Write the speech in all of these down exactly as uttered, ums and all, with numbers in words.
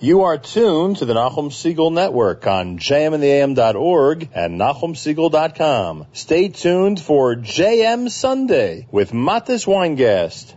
You are tuned to the Nachum Segal Network on j m and the a m dot org and nachum segal dot com. Stay tuned for J M Sunday with Matis Weingast.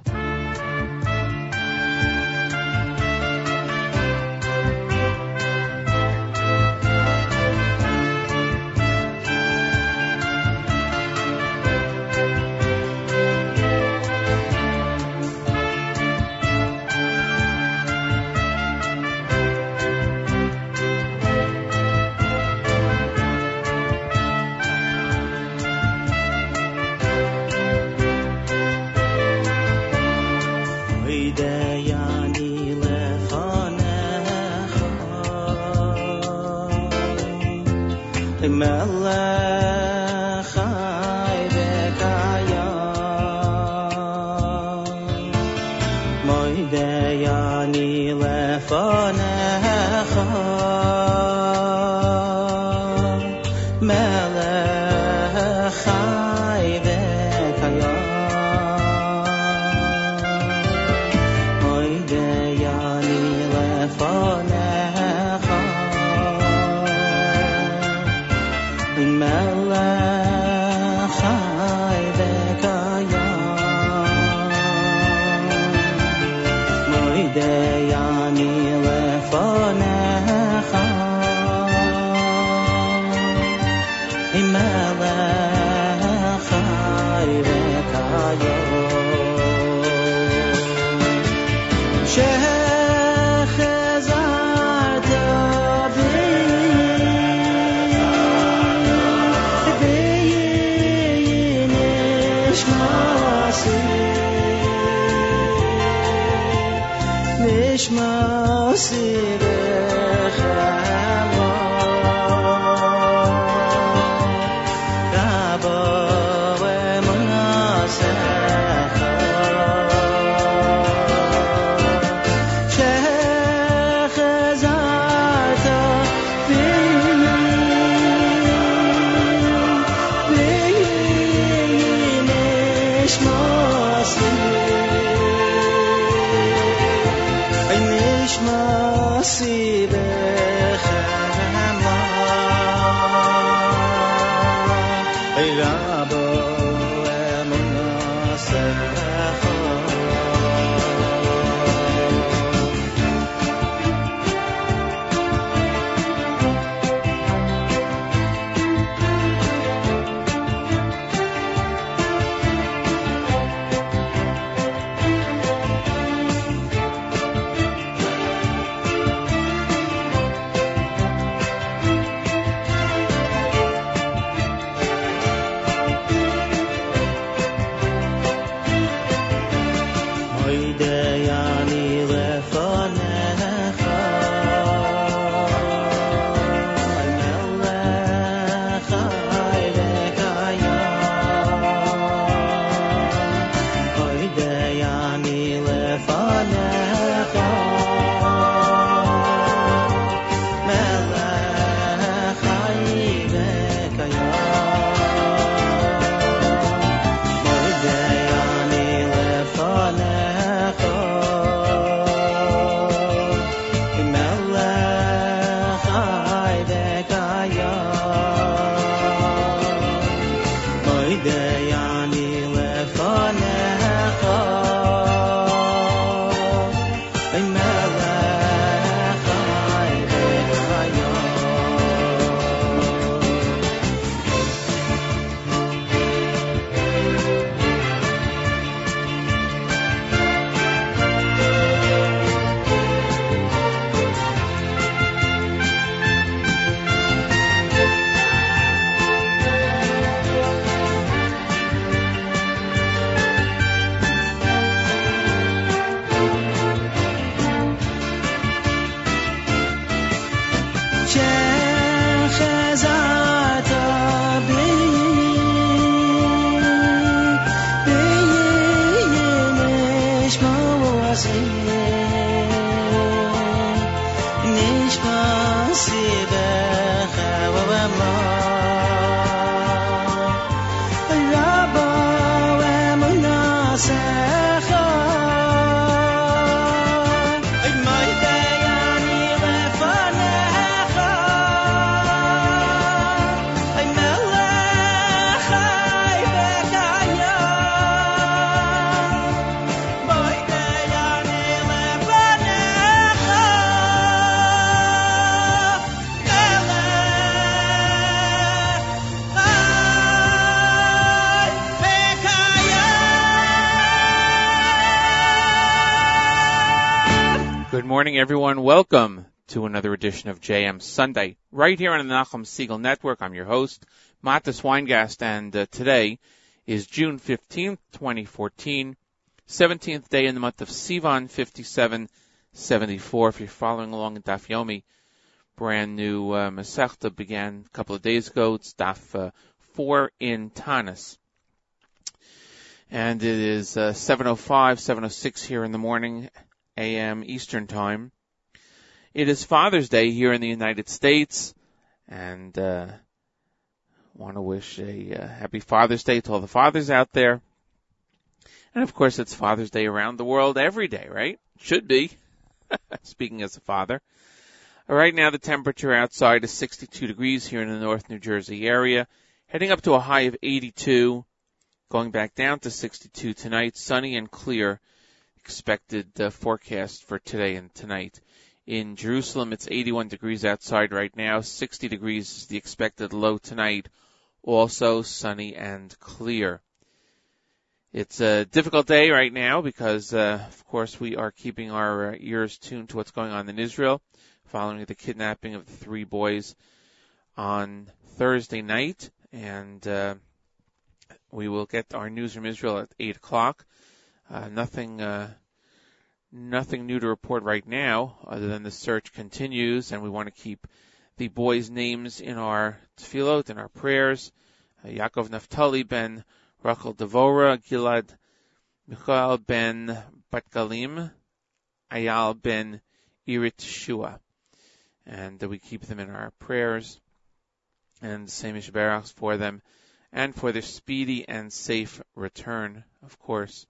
Secha, my day, morning, everyone. Welcome to another edition of J M Sunday, right here on the Nachum Segal Network. I'm your host, Matis Weingast, and uh, today is June fifteenth, twenty fourteen, seventeenth day in the month of Sivan, fifty-seven seventy-four. If you're following along in Dafyomi, brand new uh, Masechta began a couple of days ago. It's Daf uh, four in Tanis. And it is uh, seven oh five, seven oh six here in the morning, a m. Eastern Time. It is Father's Day here in the United States, and uh want to wish a uh, happy Father's Day to all the fathers out there. And, of course, it's Father's Day around the world every day, right? Should be, speaking as a father. All right, now the temperature outside is sixty-two degrees here in the North New Jersey area, heading up to a high of eighty-two. Going back down to sixty-two tonight, sunny and clear. Expected uh, forecast for today and tonight. In Jerusalem, it's eighty-one degrees outside right now. sixty degrees is the expected low tonight. Also sunny and clear. It's a difficult day right now because, uh, of course, we are keeping our ears tuned to what's going on in Israel following the kidnapping of the three boys on Thursday night. And Uh, We will get our news from Israel at eight o'clock. Uh, nothing uh, nothing new to report right now, other than the search continues, and we want to keep the boys' names in our tefillot, in our prayers. Uh, Yaakov Naftali ben Rachel Devora, Gilad Michael ben Bat-Galim, Eyal ben Iris Teshua. And uh, we keep them in our prayers, and the same Yishbarachs for them, and for their speedy and safe return, of course.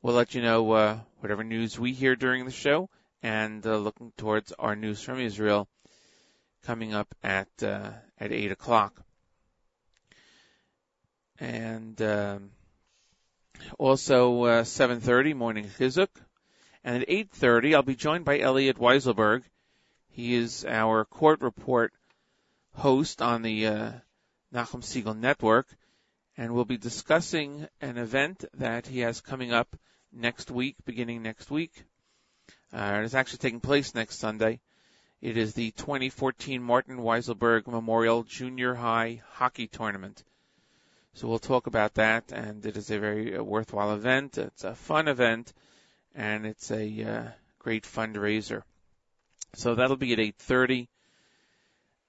We'll let you know uh, whatever news we hear during the show, and uh, looking towards our news from Israel coming up at uh, at eight o'clock. And um, also uh, seven thirty, morning chizuk. And at eight thirty, I'll be joined by Elliot Weiselberg. He is our court report host on the Uh, Nachum Segal Network, and we'll be discussing an event that he has coming up next week, beginning next week. Uh, it's actually taking place next Sunday. It is the twenty fourteen Martin Weiselberg Memorial Junior High Hockey Tournament. So we'll talk about that, and it is a very worthwhile event. It's a fun event, and it's a uh, great fundraiser. So that'll be at eight thirty,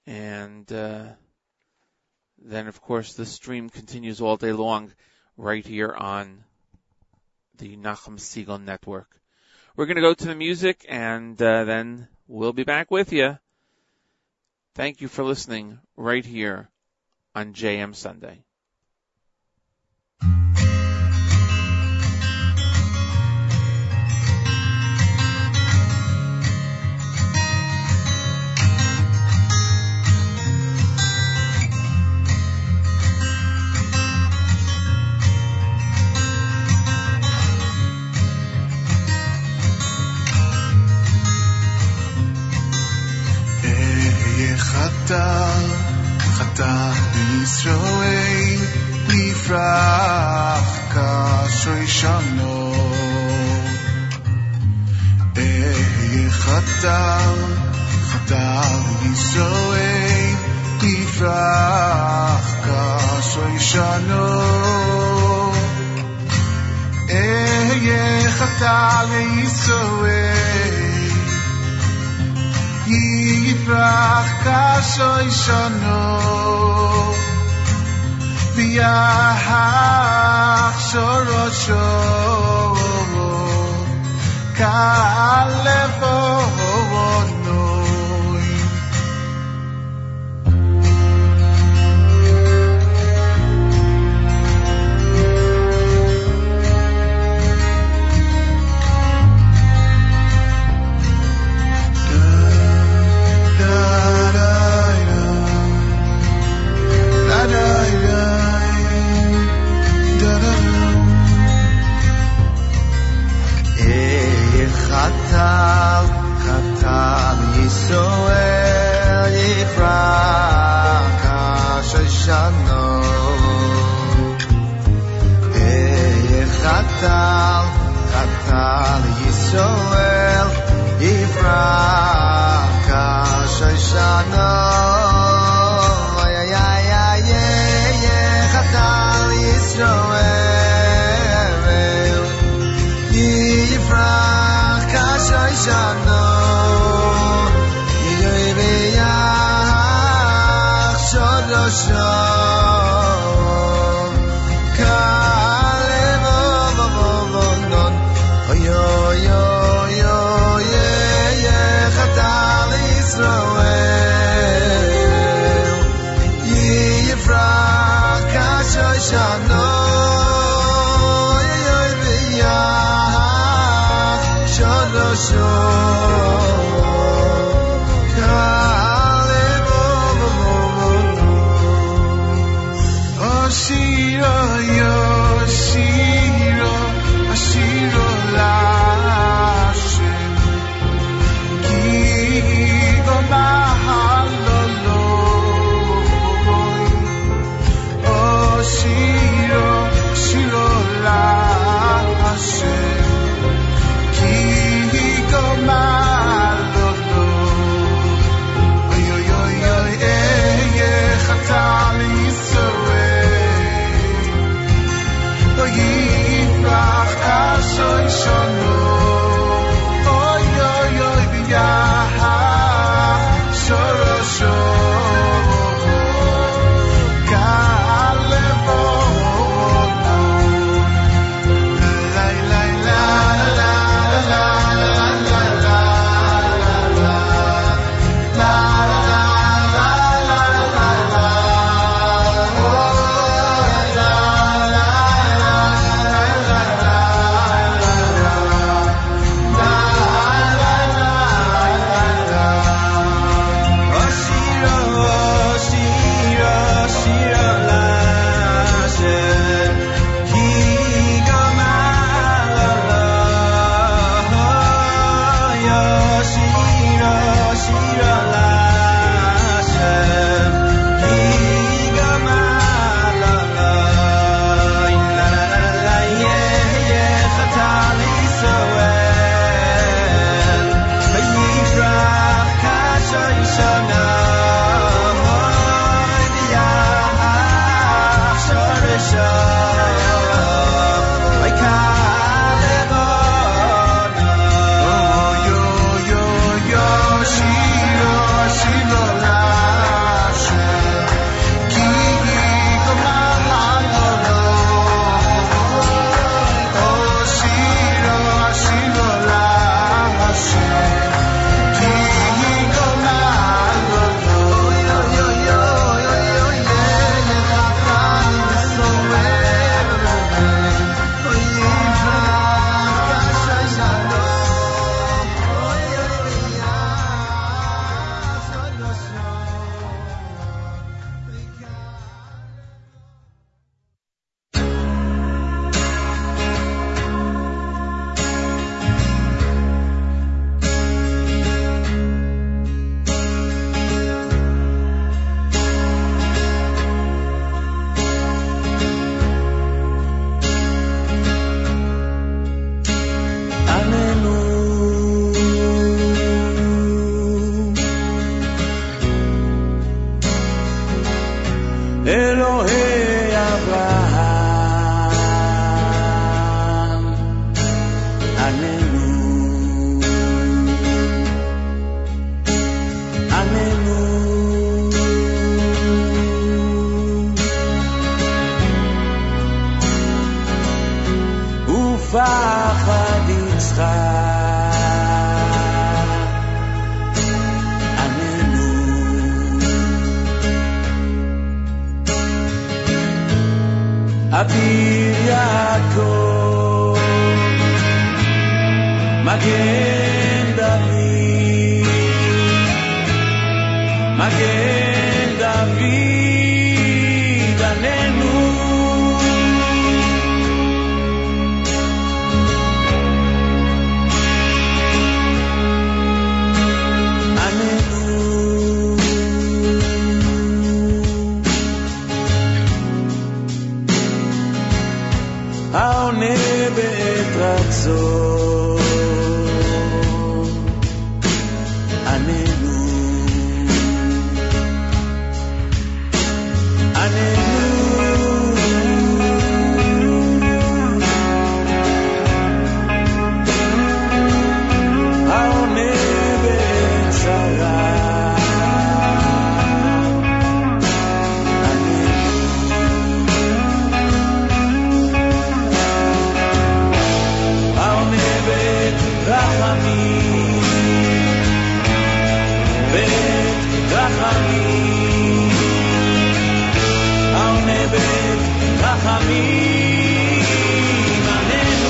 and Uh, Then, of course, the stream continues all day long right here on the Nachum Segal Network. We're going to go to the music, and uh, then we'll be back with you. Thank you for listening right here on J M Sunday. Hatah, Hatah Yisrael, Nifrach Kashrei Shano. Eh, Hatah, Hatah Yisrael, Nifrach Kashrei Shano. Eh, Hatah Yisrael, Yifrach kashoy shano, v'yach shorosho, ka'alevo. Hatal, Hatal רחמים, העונה בית רחמים עלינו.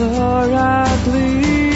Azor Agli.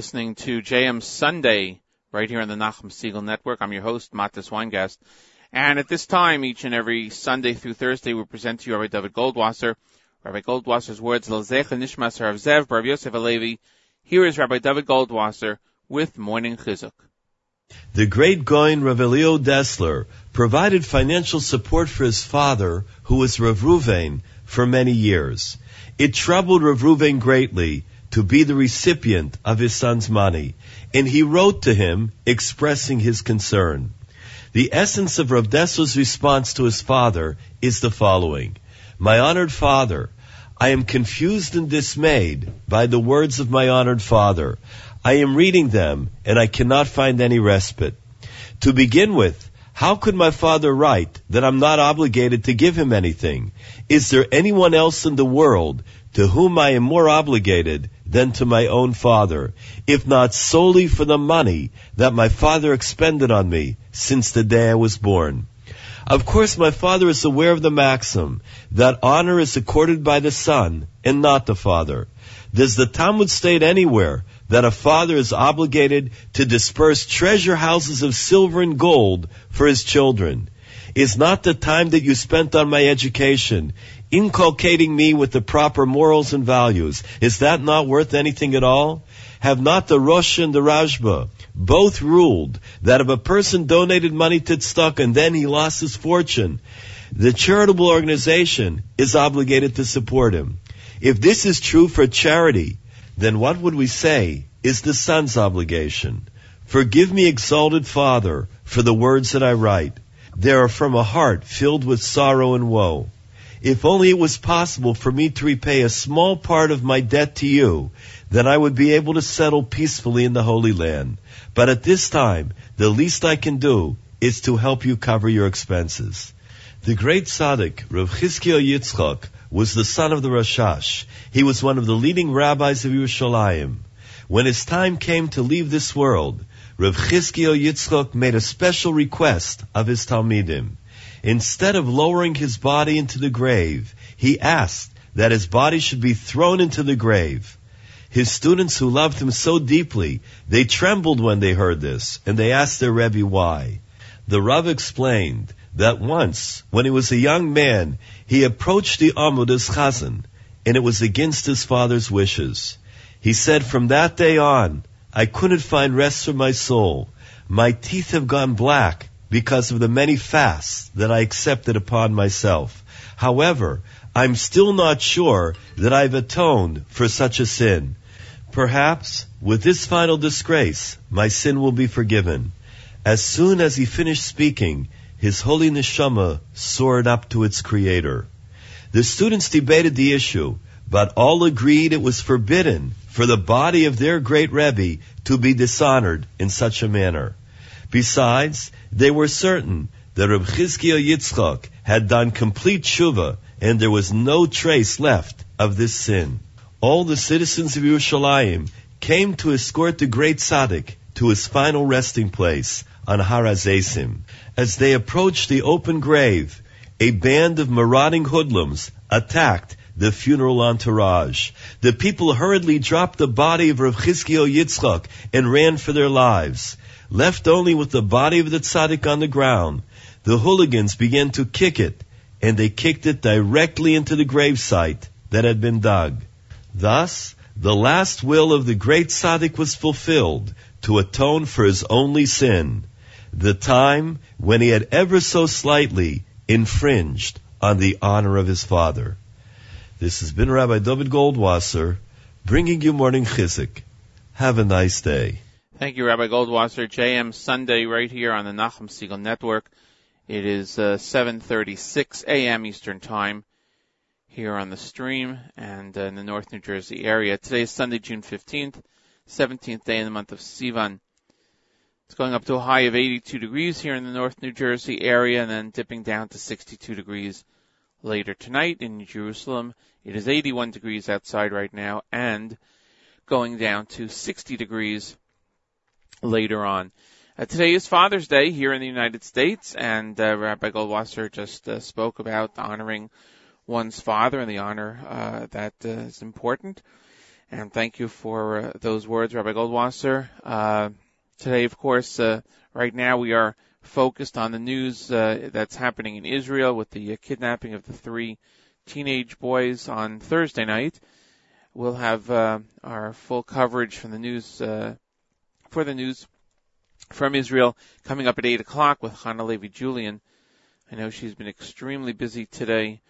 listening to J M Sunday right here on the Nachum Segal Network. I'm your host, Matis Weingast. And at this time, each and every Sunday through Thursday, we present to you Rabbi David Goldwasser. Rabbi Goldwasser's words, L'zecha Nishmas Rav Zev, Rav Yosef Alevi. Here is Rabbi David Goldwasser with Morning Chizuk. The great Goyen Rav Elio Dessler provided financial support for his father, who was Rav Ruvain, for many years. It troubled Rav Ruvain greatly to be the recipient of his son's money, and he wrote to him expressing his concern. The essence of Rav Dessler's response to his father is the following. My honored father, I am confused and dismayed by the words of my honored father. I am reading them, and I cannot find any respite. To begin with, how could my father write that I'm not obligated to give him anything? Is there anyone else in the world to whom I am more obligated than to my own father, if not solely for the money that my father expended on me since the day I was born? Of course, my father is aware of the maxim that honor is accorded by the son and not the father. Does the Talmud state anywhere that a father is obligated to disperse treasure houses of silver and gold for his children? Is not the time that you spent on my education inculcating me with the proper morals and values, is that not worth anything at all? Have not the Rosh and the Rashba both ruled that if a person donated money to tzedakah and then he lost his fortune, the charitable organization is obligated to support him? If this is true for charity, then what would we say is the son's obligation? Forgive me, exalted Father, for the words that I write. They are from a heart filled with sorrow and woe. If only it was possible for me to repay a small part of my debt to you, then I would be able to settle peacefully in the Holy Land. But at this time, the least I can do is to help you cover your expenses. The great tzaddik, Rav Chizkiyahu Yitzchak, was the son of the Rashash. He was one of the leading rabbis of Yerushalayim. When his time came to leave this world, Rav Chizkiyahu Yitzchak made a special request of his Talmidim. Instead of lowering his body into the grave, he asked that his body should be thrown into the grave. His students, who loved him so deeply, they trembled when they heard this, and they asked their Rebbe why. The Rav explained that once, when he was a young man, he approached the Amud as Chazan, and it was against his father's wishes. He said, from that day on, I couldn't find rest for my soul. My teeth have gone black because of the many fasts that I accepted upon myself. However, I'm still not sure that I've atoned for such a sin. Perhaps, with this final disgrace, my sin will be forgiven. As soon as he finished speaking, his holy neshama soared up to its creator. The students debated the issue, but all agreed it was forbidden for the body of their great Rebbe to be dishonored in such a manner. Besides, they were certain that Rav Chizkiyahu Yitzchak had done complete tshuva, and there was no trace left of this sin. All the citizens of Yerushalayim came to escort the great tzaddik to his final resting place on Har HaZeisim. As they approached the open grave, a band of marauding hoodlums attacked the funeral entourage. The people hurriedly dropped the body of Rav Chizkiyahu Yitzchak and ran for their lives. Left only with the body of the tzaddik on the ground, the hooligans began to kick it, and they kicked it directly into the gravesite that had been dug. Thus, the last will of the great tzaddik was fulfilled to atone for his only sin, the time when he had ever so slightly infringed on the honor of his father. This has been Rabbi David Goldwasser, bringing you Morning Chizuk. Have a nice day. Thank you, Rabbi Goldwasser. J M Sunday right here on the Nachum Segal Network. It is uh, seven thirty-six a.m. Eastern Time here on the stream and uh, in the North New Jersey area. Today is Sunday, June fifteenth, seventeenth day in the month of Sivan. It's going up to a high of eighty-two degrees here in the North New Jersey area, and then dipping down to sixty-two degrees later tonight in Jerusalem. It is eighty-one degrees outside right now and going down to sixty degrees later on. Uh, today is Father's Day here in the United States, and uh, Rabbi Goldwasser just uh, spoke about honoring one's father and the honor uh, that uh, is important. And thank you for uh, those words, Rabbi Goldwasser. Uh, today, of course, uh, right now we are focused on the news uh, that's happening in Israel with the uh, kidnapping of the three teenage boys on Thursday night. We'll have uh, our full coverage from the news uh, for the news from Israel coming up at eight o'clock with Hana Levi Julian. I know she's been extremely busy today,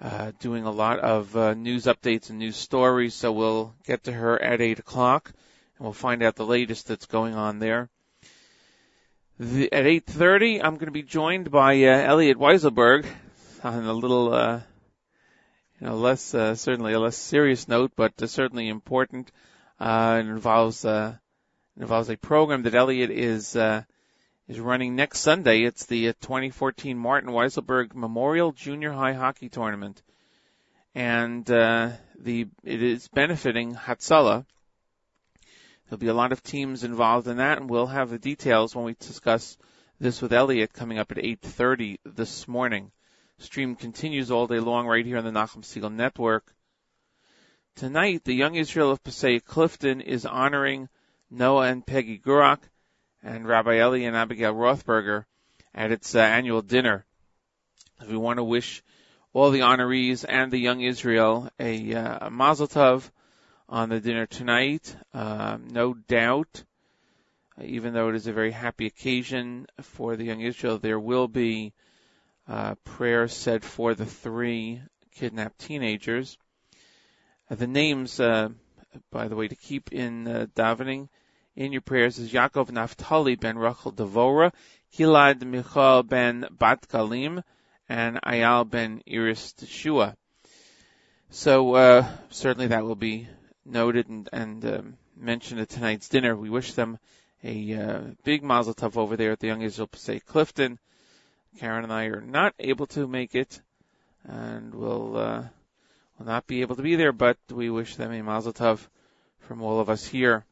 uh, doing a lot of uh, news updates and news stories. So we'll get to her at eight o'clock, and we'll find out the latest that's going on there. The, at eight thirty, I'm going to be joined by uh, Elliot Weiselberg on a little, uh, you know, less uh, certainly a less serious note, but uh, certainly important. Uh, it involves uh, it involves a program that Elliot is. Uh, is running next Sunday. It's the twenty fourteen Martin Weiselberg Memorial Junior High Hockey Tournament. And uh, the it is benefiting Hatzalah. There'll be a lot of teams involved in that, and we'll have the details when we discuss this with Elliot coming up at eight thirty this morning. Stream continues all day long right here on the Nachum Segal Network. Tonight, the Young Israel of Passaic Clifton is honoring Noah and Peggy Gurach and Rabbi Eli and Abigail Rothberger at its uh, annual dinner. We want to wish all the honorees and the Young Israel a, uh, a mazel tov on the dinner tonight. Uh, no doubt, even though it is a very happy occasion for the Young Israel, there will be uh, prayer said for the three kidnapped teenagers. Uh, the names, uh, by the way, to keep in uh, davening, in your prayers is Yaakov Naftali ben Rachel Devora, Gilad Michael ben Bat-Galim, and Eyal ben Iris Teshua. So uh, certainly that will be noted and, and um, mentioned at tonight's dinner. We wish them a uh, big mazel tov over there at the Young Israel Passaic Clifton. Karen and I are not able to make it, and we'll uh, will not be able to be there, but we wish them a mazel tov from all of us here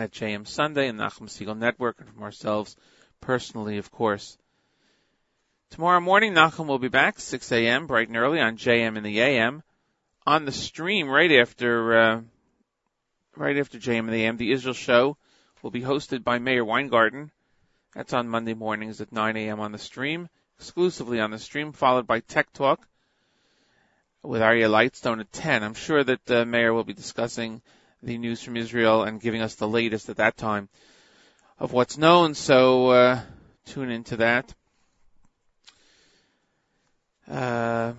at J M Sunday and Nachum Segal Network, and from ourselves personally, of course. Tomorrow morning, Nachum will be back, six a.m., bright and early, on J M and the A M. On the stream, right after uh, right after J M and the A M, the Israel Show will be hosted by Mayor Weingarten. That's on Monday mornings at nine a.m. on the stream, exclusively on the stream, followed by Tech Talk with Aryeh Lightstone at ten. I'm sure that uh, Mayor will be discussing the news from Israel and giving us the latest at that time of what's known, so uh, tune into that. Uh,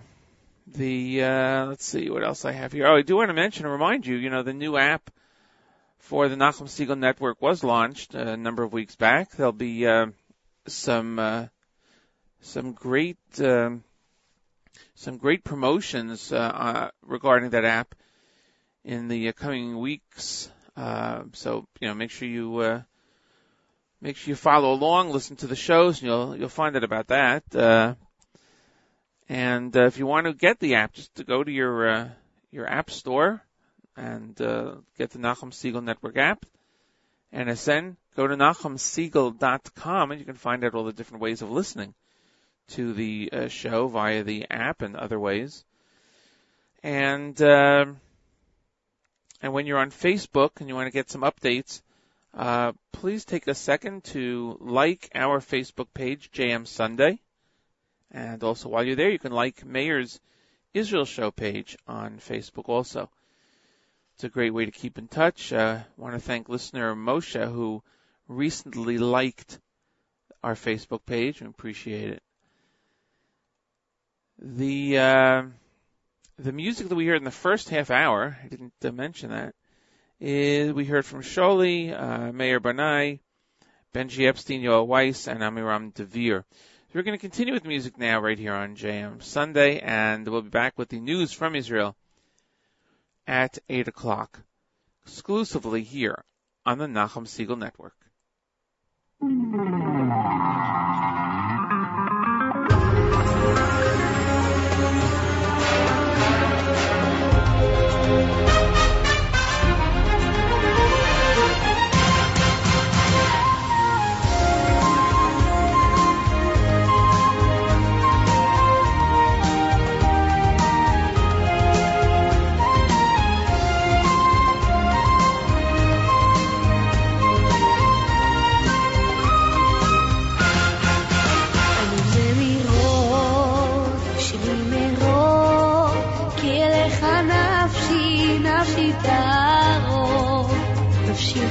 the uh, let's see what else I have here. Oh, I do want to mention and remind you, you know, the new app for the Nachum Segal Network was launched a number of weeks back. There'll be uh, some uh, some great um, some great promotions uh, uh, regarding that app in the coming weeks, uh, so you know, make sure you uh, make sure you follow along, listen to the shows, and you'll you'll find out about that. Uh, and uh, if you want to get the app, just to go to your uh, your app store and uh, get the Nachum Segal Network app, N S N. Go to nachum segal dot com, and you can find out all the different ways of listening to the uh, show via the app and other ways. And uh, And when you're on Facebook and you want to get some updates, uh, please take a second to like our Facebook page, J M Sunday. And also while you're there, you can like Mayor's Israel Show page on Facebook also. It's a great way to keep in touch. Uh, I want to thank listener Moshe, who recently liked our Facebook page. We appreciate it. The... Uh, The music that we heard in the first half hour, I didn't uh, mention that, is we heard from Sholi, uh, Meir Banai, Benji Epstein, Yoel Weiss, and Amiram Devere. So we're going to continue with music now right here on J M Sunday, and we'll be back with the news from Israel at eight o'clock, exclusively here on the Nachum Segal Network.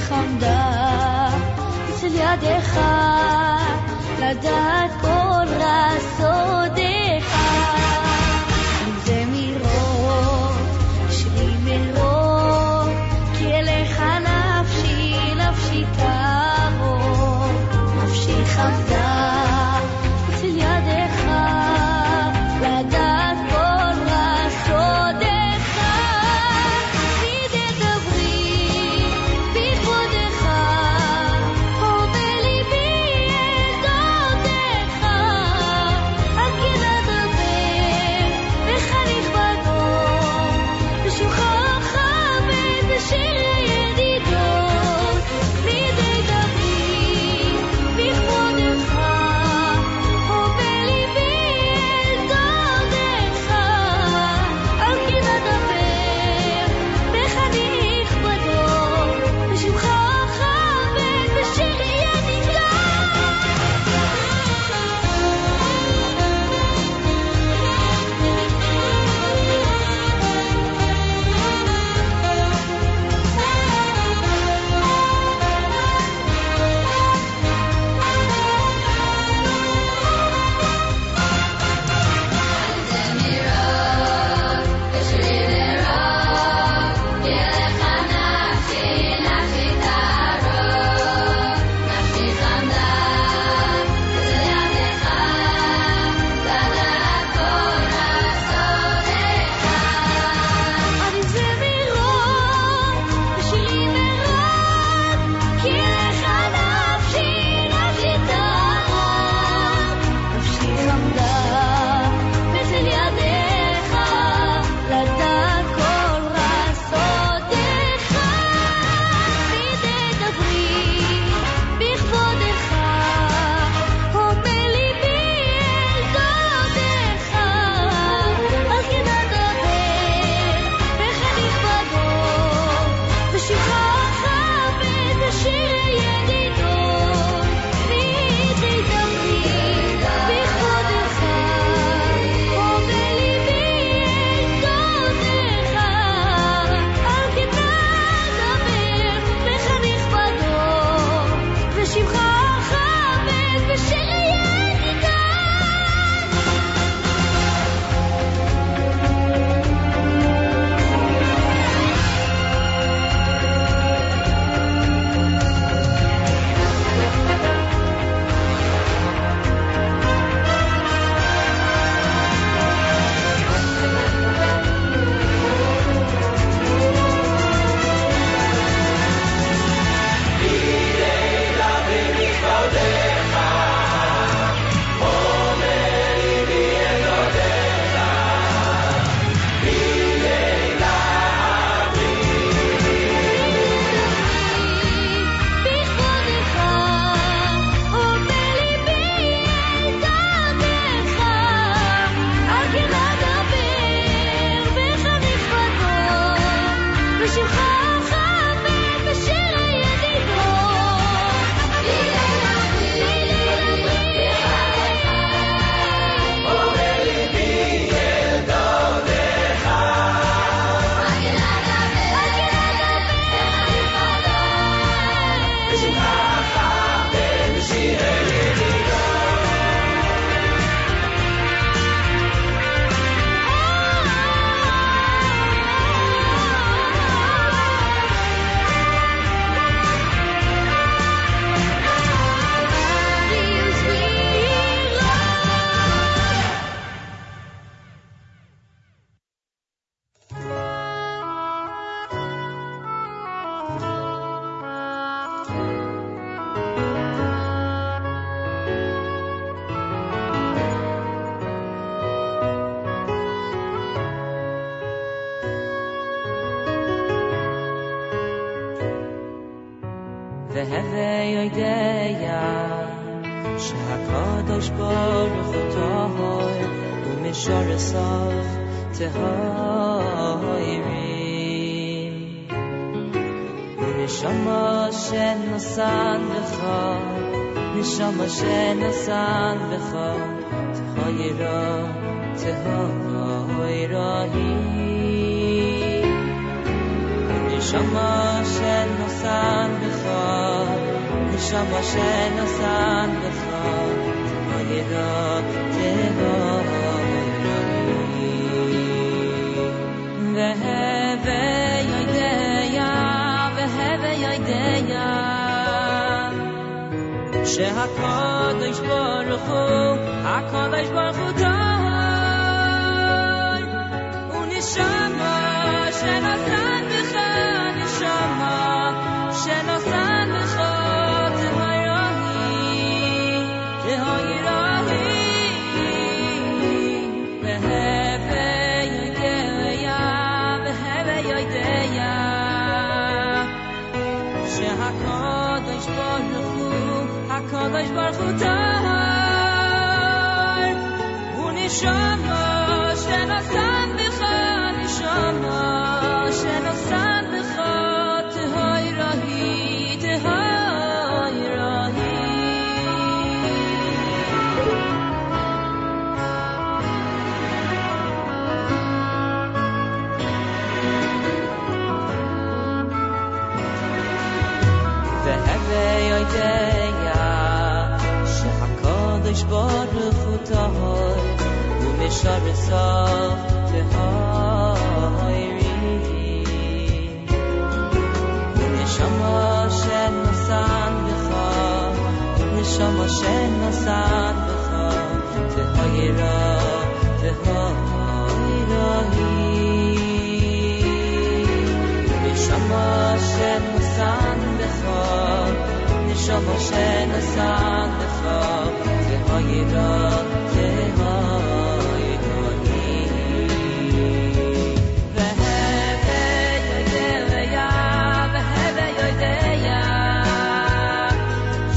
חמדה אצל ידך לדעת כל רסודך אם זה מרוב שלי מרוב כי אליך נפשי נפשי תרוב נפשי חמדה אצל ידך לדעת כל רסודך Neshama shel nosan b'chol, Neshama shel nosan b'chol, Lo yedok t'edor Elohim. Veheve yodeya, veheve yodeya, Shehakodesh Baruch Hu, Hakodesh Baruch Hu Tahor, Uneshama shel nosan. Kodesh Baruch Hu Tahor, Uneshama shenosam b'cha, Neshama shenosam b'cha, Tehoirahi, Tehoirahi. Vehevei oideya. Kodesh Baruch Hu Tahor, Uneshar B'Sof Tehoiri, Uneshama Shel Nosan B'cha, Uneshama Shel Nosan B'cha, Tehoira, Tehoirahi, Uneshama Shel Nosan B'cha, Neshama shenosam b'cha, tehayira, tehayironi. Veheve yodeya, veheve yodeya,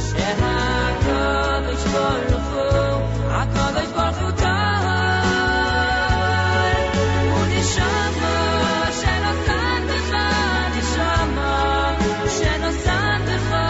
shehakodesh Baruch Hu, hakodesh Baruch Hu tahor, uneshama shenosam b'cha, neshama shenosam b'cha.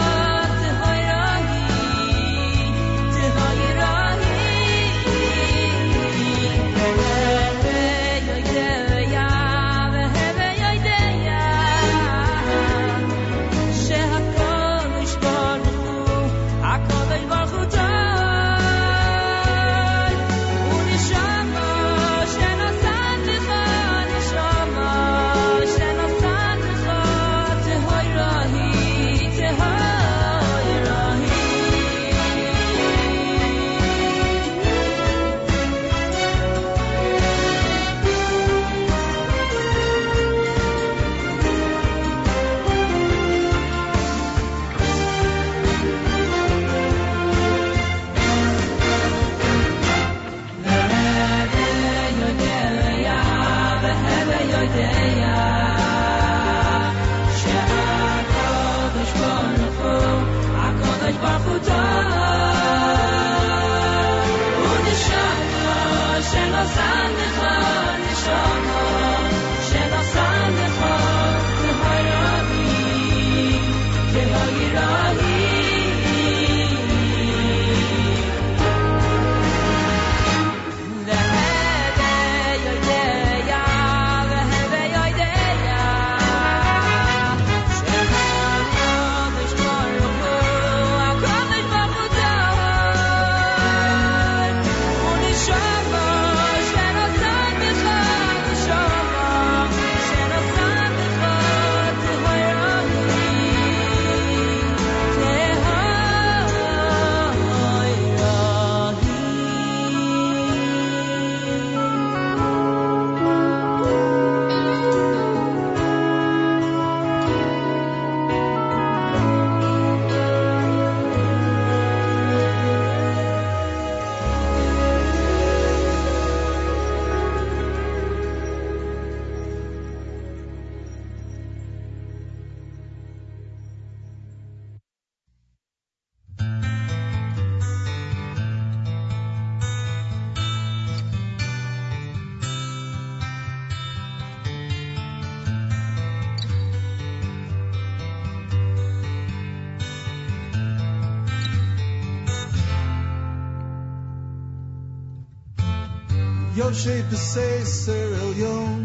Yom Shebeseser El Yom,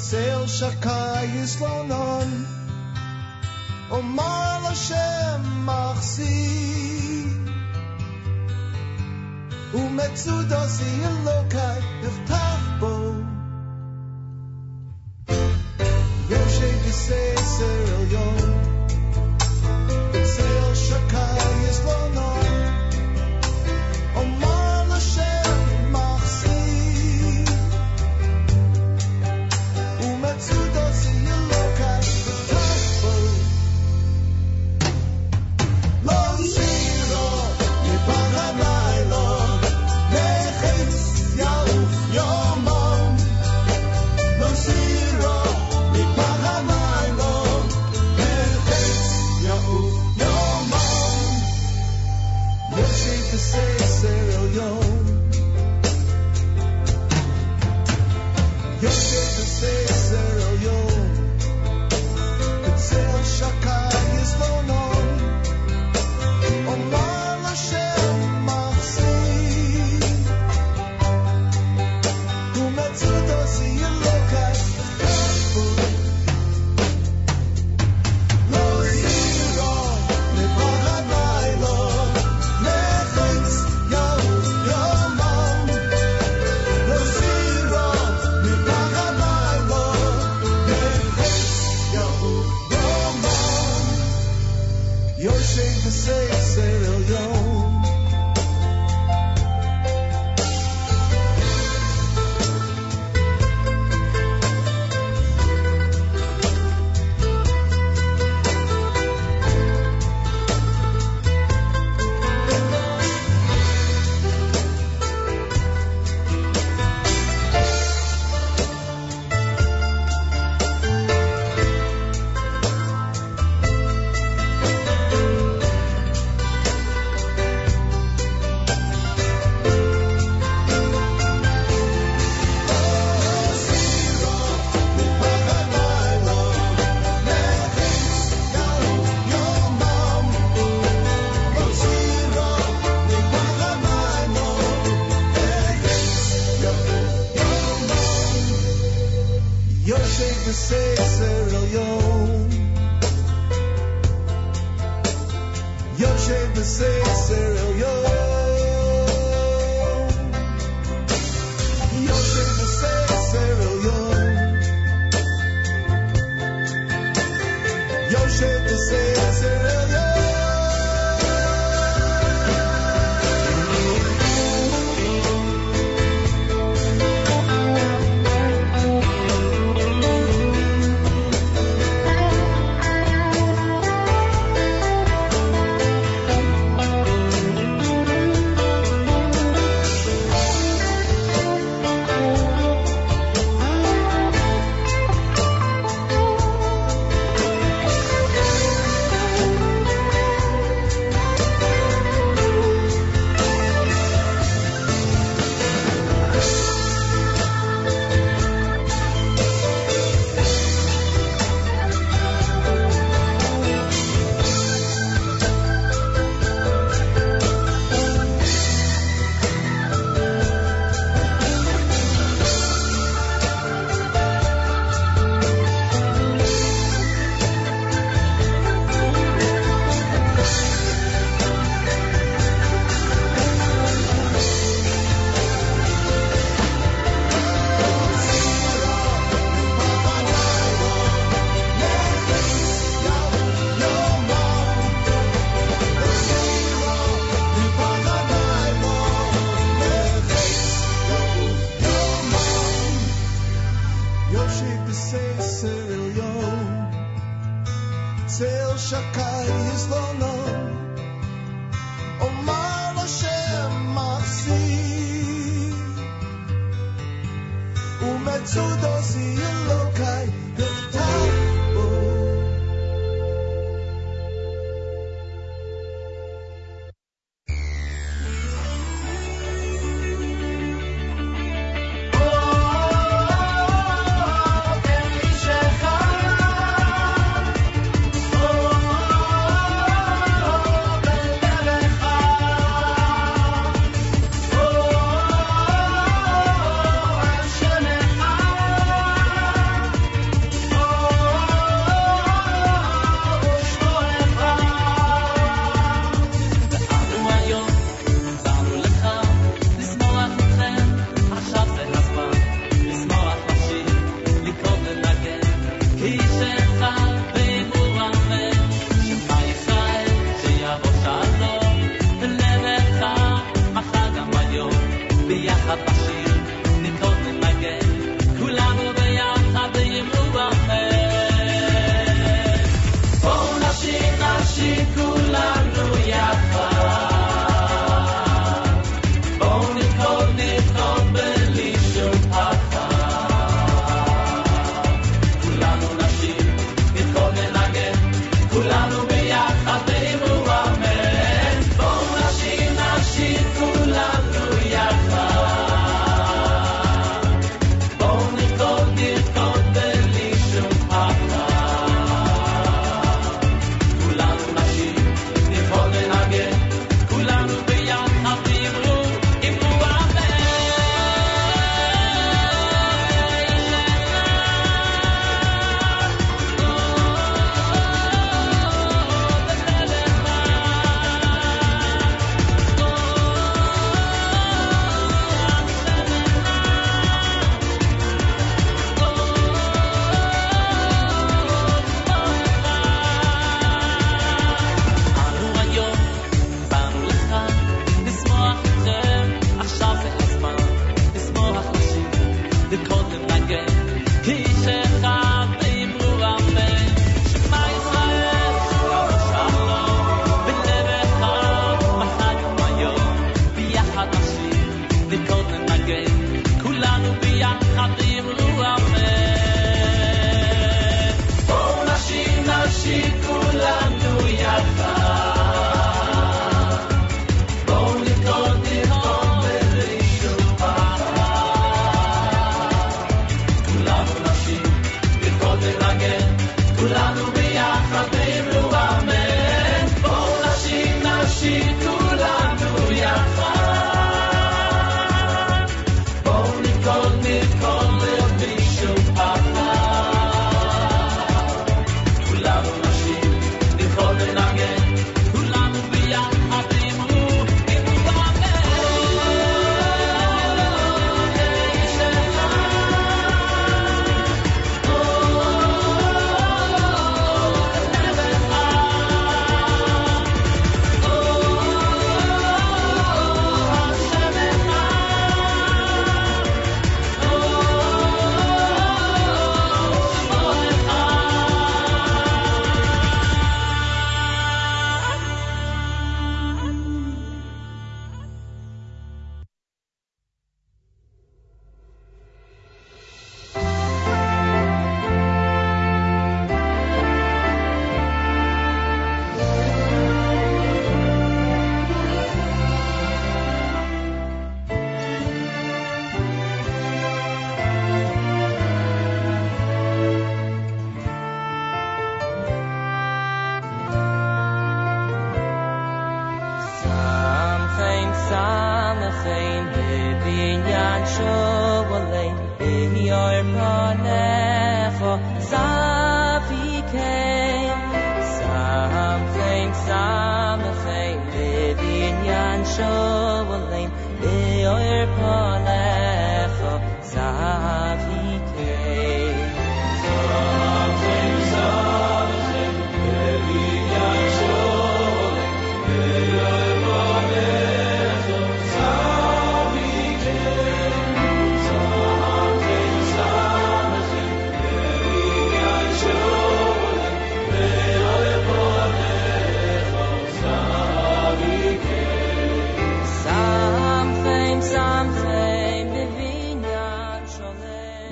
צל שקי יסלונן אומר לשם מחסי ומצודו זי אלוקי יפתח בו יושב בססר עליון צל שקי יסלונן אומר לשם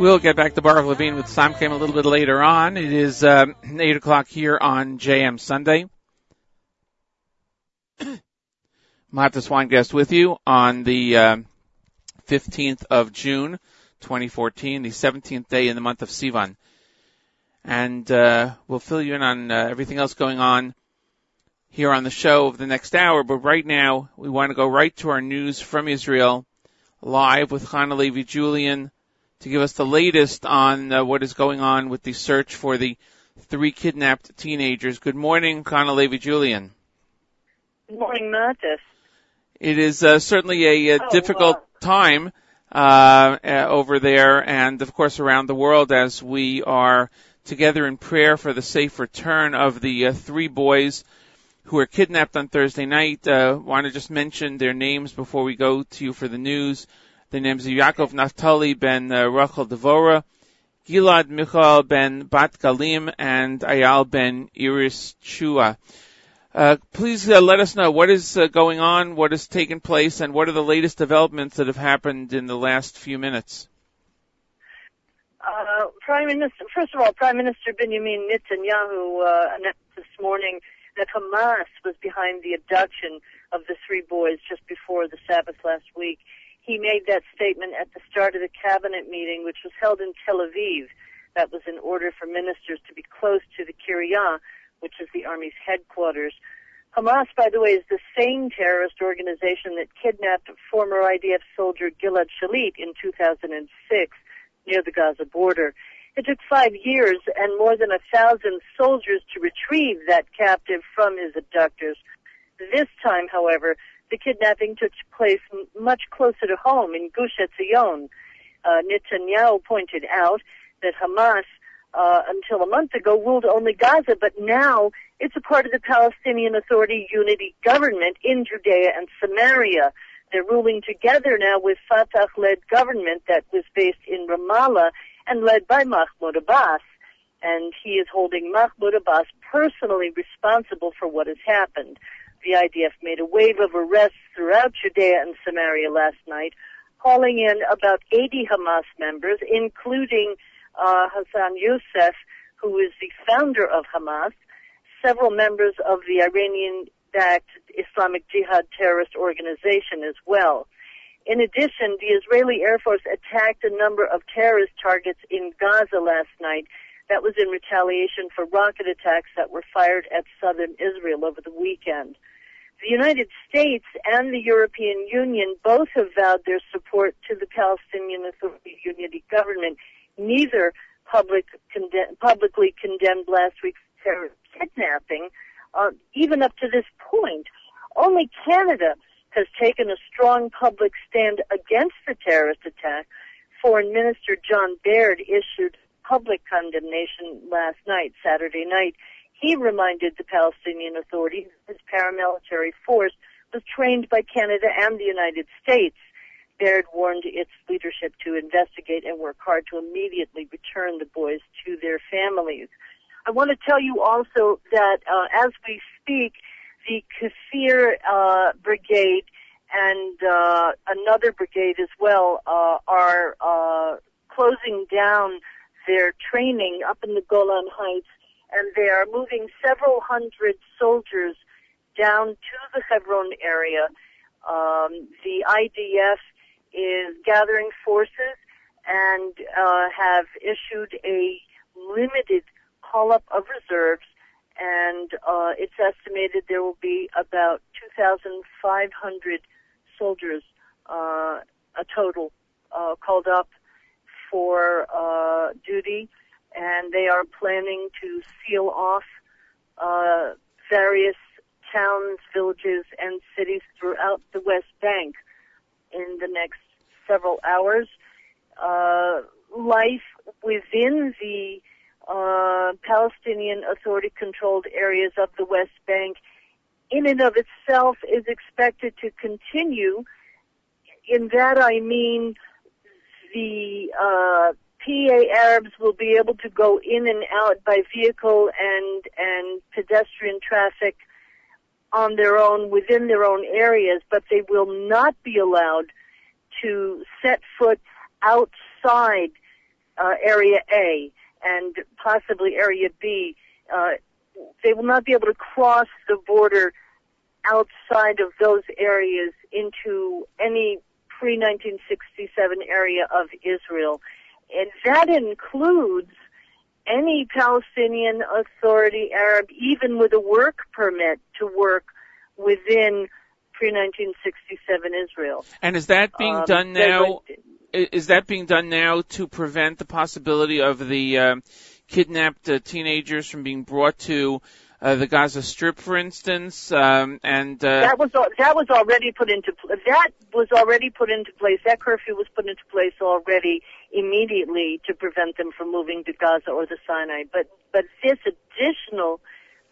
We'll get back to Baruch Levine with Samchem a little bit later on. It is uh, eight o'clock here on J M Sunday. Matis Weingast with you on the uh, fifteenth of June, twenty fourteen, the seventeenth day in the month of Sivan. And uh, we'll fill you in on uh, everything else going on here on the show over the next hour. But right now, we want to go right to our news from Israel, live with Hana Levi Julian, to give us the latest on uh, what is going on with the search for the three kidnapped teenagers. Good morning, Hana Levi Julian. Good morning, Matis. It is uh, certainly a, a oh, difficult wow. time uh, uh, over there and, of course, around the world as we are together in prayer for the safe return of the uh, three boys who were kidnapped on Thursday night. I uh, want to just mention their names before we go to you for the news. The names of Yaakov Naftali ben Rachel Devora, Gilad Michael ben Bat-Galim, and Eyal ben Iris Teshua. Uh, please uh, let us know what is uh, going on, what has taken place, and what are the latest developments that have happened in the last few minutes. Uh, Prime Minister, first of all, Prime Minister Benjamin Netanyahu uh, announced this morning that Hamas was behind the abduction of the three boys just before the Sabbath last week. He made that statement at the start of the cabinet meeting, which was held in Tel Aviv. That was in order for ministers to be close to the Kiryat, which is the army's headquarters. Hamas, by the way, is the same terrorist organization that kidnapped former I D F soldier Gilad Shalit in two thousand six near the Gaza border. It took five years and more than a thousand soldiers to retrieve that captive from his abductors. This time, however, the kidnapping took place much closer to home in Gush Etzion. Uh, Netanyahu pointed out that Hamas, Uh, until a month ago, ruled only Gaza, but now it's a part of the Palestinian Authority unity government in Judea and Samaria. They're ruling together now with Fatah-led government that was based in Ramallah and led by Mahmoud Abbas, and he is holding Mahmoud Abbas personally responsible for what has happened. The I D F made a wave of arrests throughout Judea and Samaria last night, calling in about eighty Hamas members, including Uh, Hassan Youssef, who is the founder of Hamas, several members of the Iranian-backed Islamic Jihad terrorist organization as well. In addition, the Israeli Air Force attacked a number of terrorist targets in Gaza last night. That was in retaliation for rocket attacks that were fired at southern Israel over the weekend. The United States and the European Union both have vowed their support to the Palestinian Authority unity government. Neither public condemn, publicly condemned last week's terrorist kidnapping, uh, even up to this point. Only Canada has taken a strong public stand against the terrorist attack. Foreign Minister John Baird issued public condemnation last night, Saturday night. He reminded the Palestinian Authority that his paramilitary force was trained by Canada and the United States. Baird warned its leadership to investigate and work hard to immediately return the boys to their families. I want to tell you also that uh, as we speak, the Kfir uh, Brigade and uh, another brigade as well uh, are uh, closing down their training up in the Golan Heights, and they are moving several hundred soldiers down to the Hebron area. Um, the I D F is gathering forces and uh, have issued a limited call-up of reserves, and uh, it's estimated there will be about two thousand five hundred soldiers uh, a total uh, called up for uh, duty, and they are planning to seal off uh, various towns, villages, and cities throughout the West Bank in the next several hours. Uh, life within the uh, Palestinian Authority-controlled areas of the West Bank in and of itself is expected to continue. In that I mean the uh, P A Arabs will be able to go in and out by vehicle and, and pedestrian traffic on their own, within their own areas, but they will not be allowed to set foot outside uh, Area A and possibly Area B. Uh, they will not be able to cross the border outside of those areas into any pre nineteen sixty-seven area of Israel. And that includes any Palestinian Authority Arab, even with a work permit, to work within pre nineteen sixty-seven Israel. And is that being um, done now? Went, is that being done now to prevent the possibility of the uh, kidnapped uh, teenagers from being brought to uh, the Gaza Strip, for instance? Um, and uh, that was that was already put into that was already put into place. That curfew was put into place already, immediately, to prevent them from moving to Gaza or the Sinai. But but this additional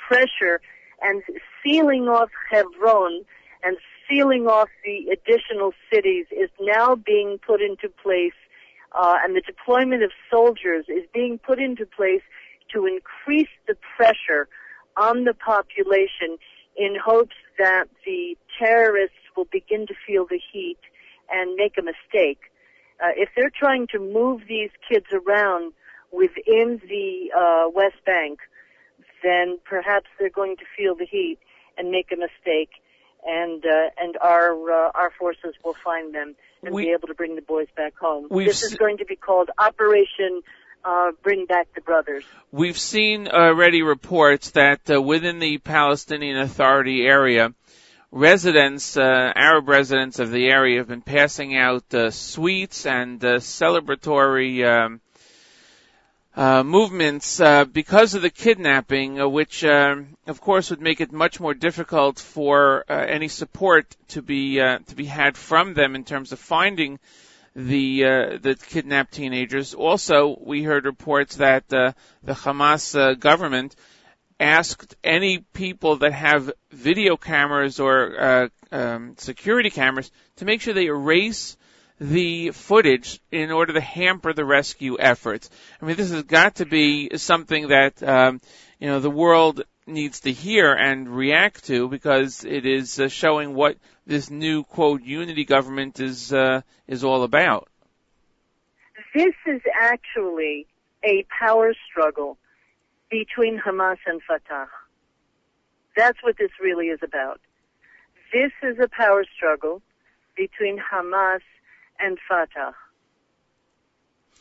pressure and sealing off Hebron and sealing off the additional cities is now being put into place, uh, and the deployment of soldiers is being put into place to increase the pressure on the population in hopes that the terrorists will begin to feel the heat and make a mistake. Uh, if they're trying to move these kids around within the uh, West Bank, then perhaps they're going to feel the heat and make a mistake, and uh, and our uh, our forces will find them and we, be able to bring the boys back home. This is going to be called Operation Uh, bring back the brothers. We've seen already reports that uh, within the Palestinian Authority area, residents, uh, Arab residents of the area have been passing out uh, sweets and uh, celebratory um, uh, movements uh, because of the kidnapping, uh, which, uh, of course, would make it much more difficult for uh, any support to be uh, to be had from them in terms of finding the uh, the kidnapped teenagers. Also, we heard reports that uh, the Hamas uh, government asked any people that have video cameras or uh, um, security cameras to make sure they erase the footage in order to hamper the rescue efforts. I mean, this has got to be something that um, you know the world needs to hear and react to, because it is uh, showing what this new, quote, unity government is uh, is all about. This is actually a power struggle between Hamas and Fatah. That's what this really is about. This is a power struggle between Hamas and Fatah.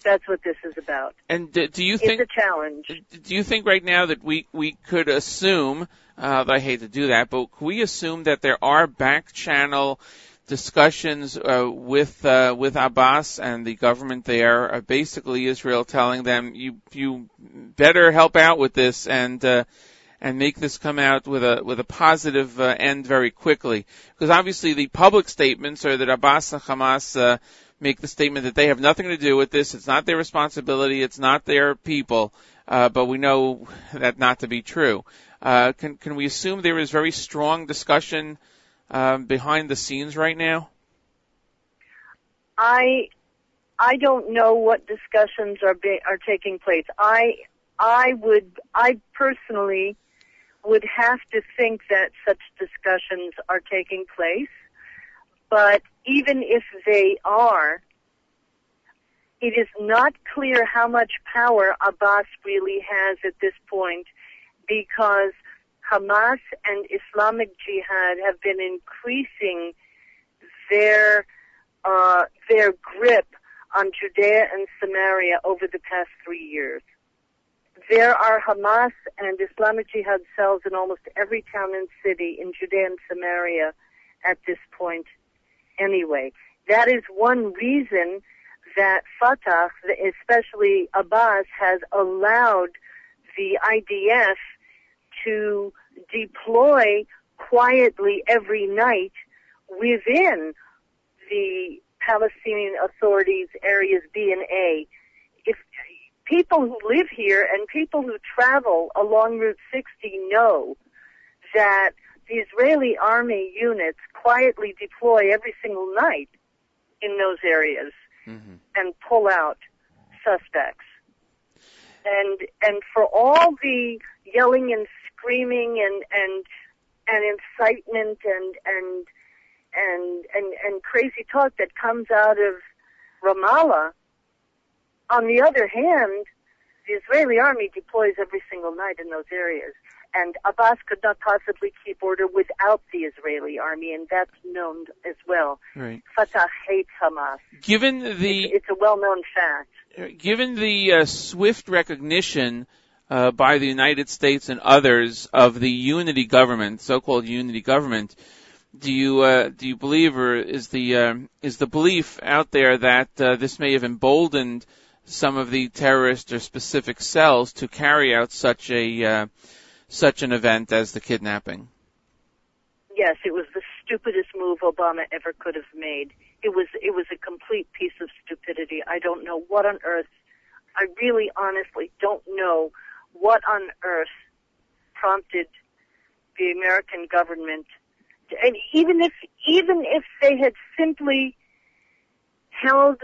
That's what this is about. And do, do you think it's a challenge? Do you think right now that we we could assume? Uh, I hate to do that, but could we assume that there are back channel discussions uh, with uh, with Abbas and the government there? Uh, basically, Israel telling them you you better help out with this and uh, and make this come out with a with a positive uh, end very quickly, because obviously the public statements are that Abbas and Hamas Uh, make the statement that they have nothing to do with this, it's not their responsibility, it's not their people, uh, but we know that not to be true. Uh, can, can we assume there is very strong discussion um, behind the scenes right now? I I don't know what discussions are be, are taking place. I I would I personally would have to think that such discussions are taking place. But even if they are, it is not clear how much power Abbas really has at this point, because Hamas and Islamic Jihad have been increasing their uh, their grip on Judea and Samaria over the past three years. There are Hamas and Islamic Jihad cells in almost every town and city in Judea and Samaria at this point. Anyway, that is one reason that Fatah, especially Abbas, has allowed the I D F to deploy quietly every night within the Palestinian Authority's areas B and A. If people who live here and people who travel along Route sixty know that the Israeli army units quietly deploy every single night in those areas, mm-hmm. and pull out suspects. And and for all the yelling and screaming and and, and incitement and and, and and and crazy talk that comes out of Ramallah, on the other hand, the Israeli army deploys every single night in those areas. And Abbas could not possibly keep order without the Israeli army, and that's known as well. Right. Fatah hates Hamas. Given the, it's, it's a well-known fact. Given the uh, swift recognition uh, by the United States and others of the unity government, so-called unity government, do you uh, do you believe, or is the uh, is the belief out there that uh, this may have emboldened some of the terrorist or specific cells to carry out such a uh, such an event as the kidnapping? Yes, it was the stupidest move Obama ever could have made. It was it was a complete piece of stupidity. I don't know what on earth, I really honestly don't know what on earth prompted the American government and even if even if they had simply held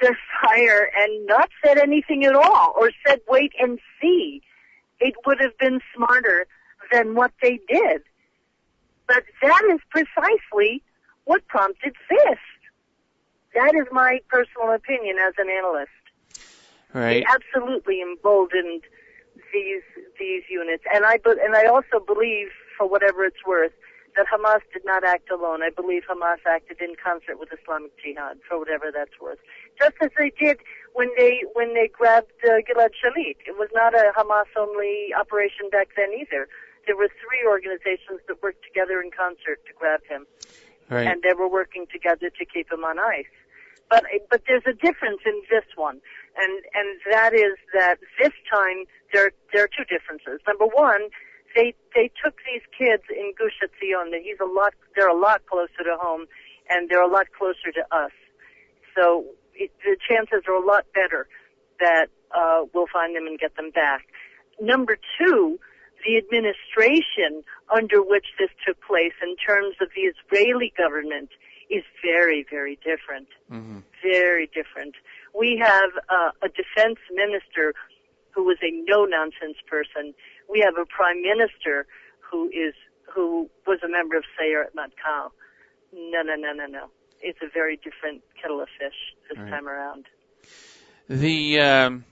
their fire and not said anything at all, or said wait and see, it would have been smarter than what they did. But that is precisely what prompted this. That is my personal opinion as an analyst. Right. It absolutely emboldened these these units, and I and I also believe, for whatever it's worth, that Hamas did not act alone. I believe Hamas acted in concert with Islamic Jihad, for whatever that's worth. Just as they did when they when they grabbed uh, Gilad Shalit. It was not a Hamas-only operation back then either. There were three organizations that worked together in concert to grab him, right. And they were working together to keep him on ice. But but there's a difference in this one, and and that is that this time there there are two differences. Number one, they they took these kids in Gush Etzion. He's a lot they're a lot closer to home, and they're a lot closer to us. So it, the chances are a lot better that uh, we'll find them and get them back. Number two, the administration under which this took place, in terms of the Israeli government, is very, very different. Mm-hmm. Very different. We have uh, a defense minister who is a no-nonsense person. We have a prime minister who is who was a member of Sayer at Matkal. No, no, no, no, no. It's a very different kettle of fish this right. time around. The um,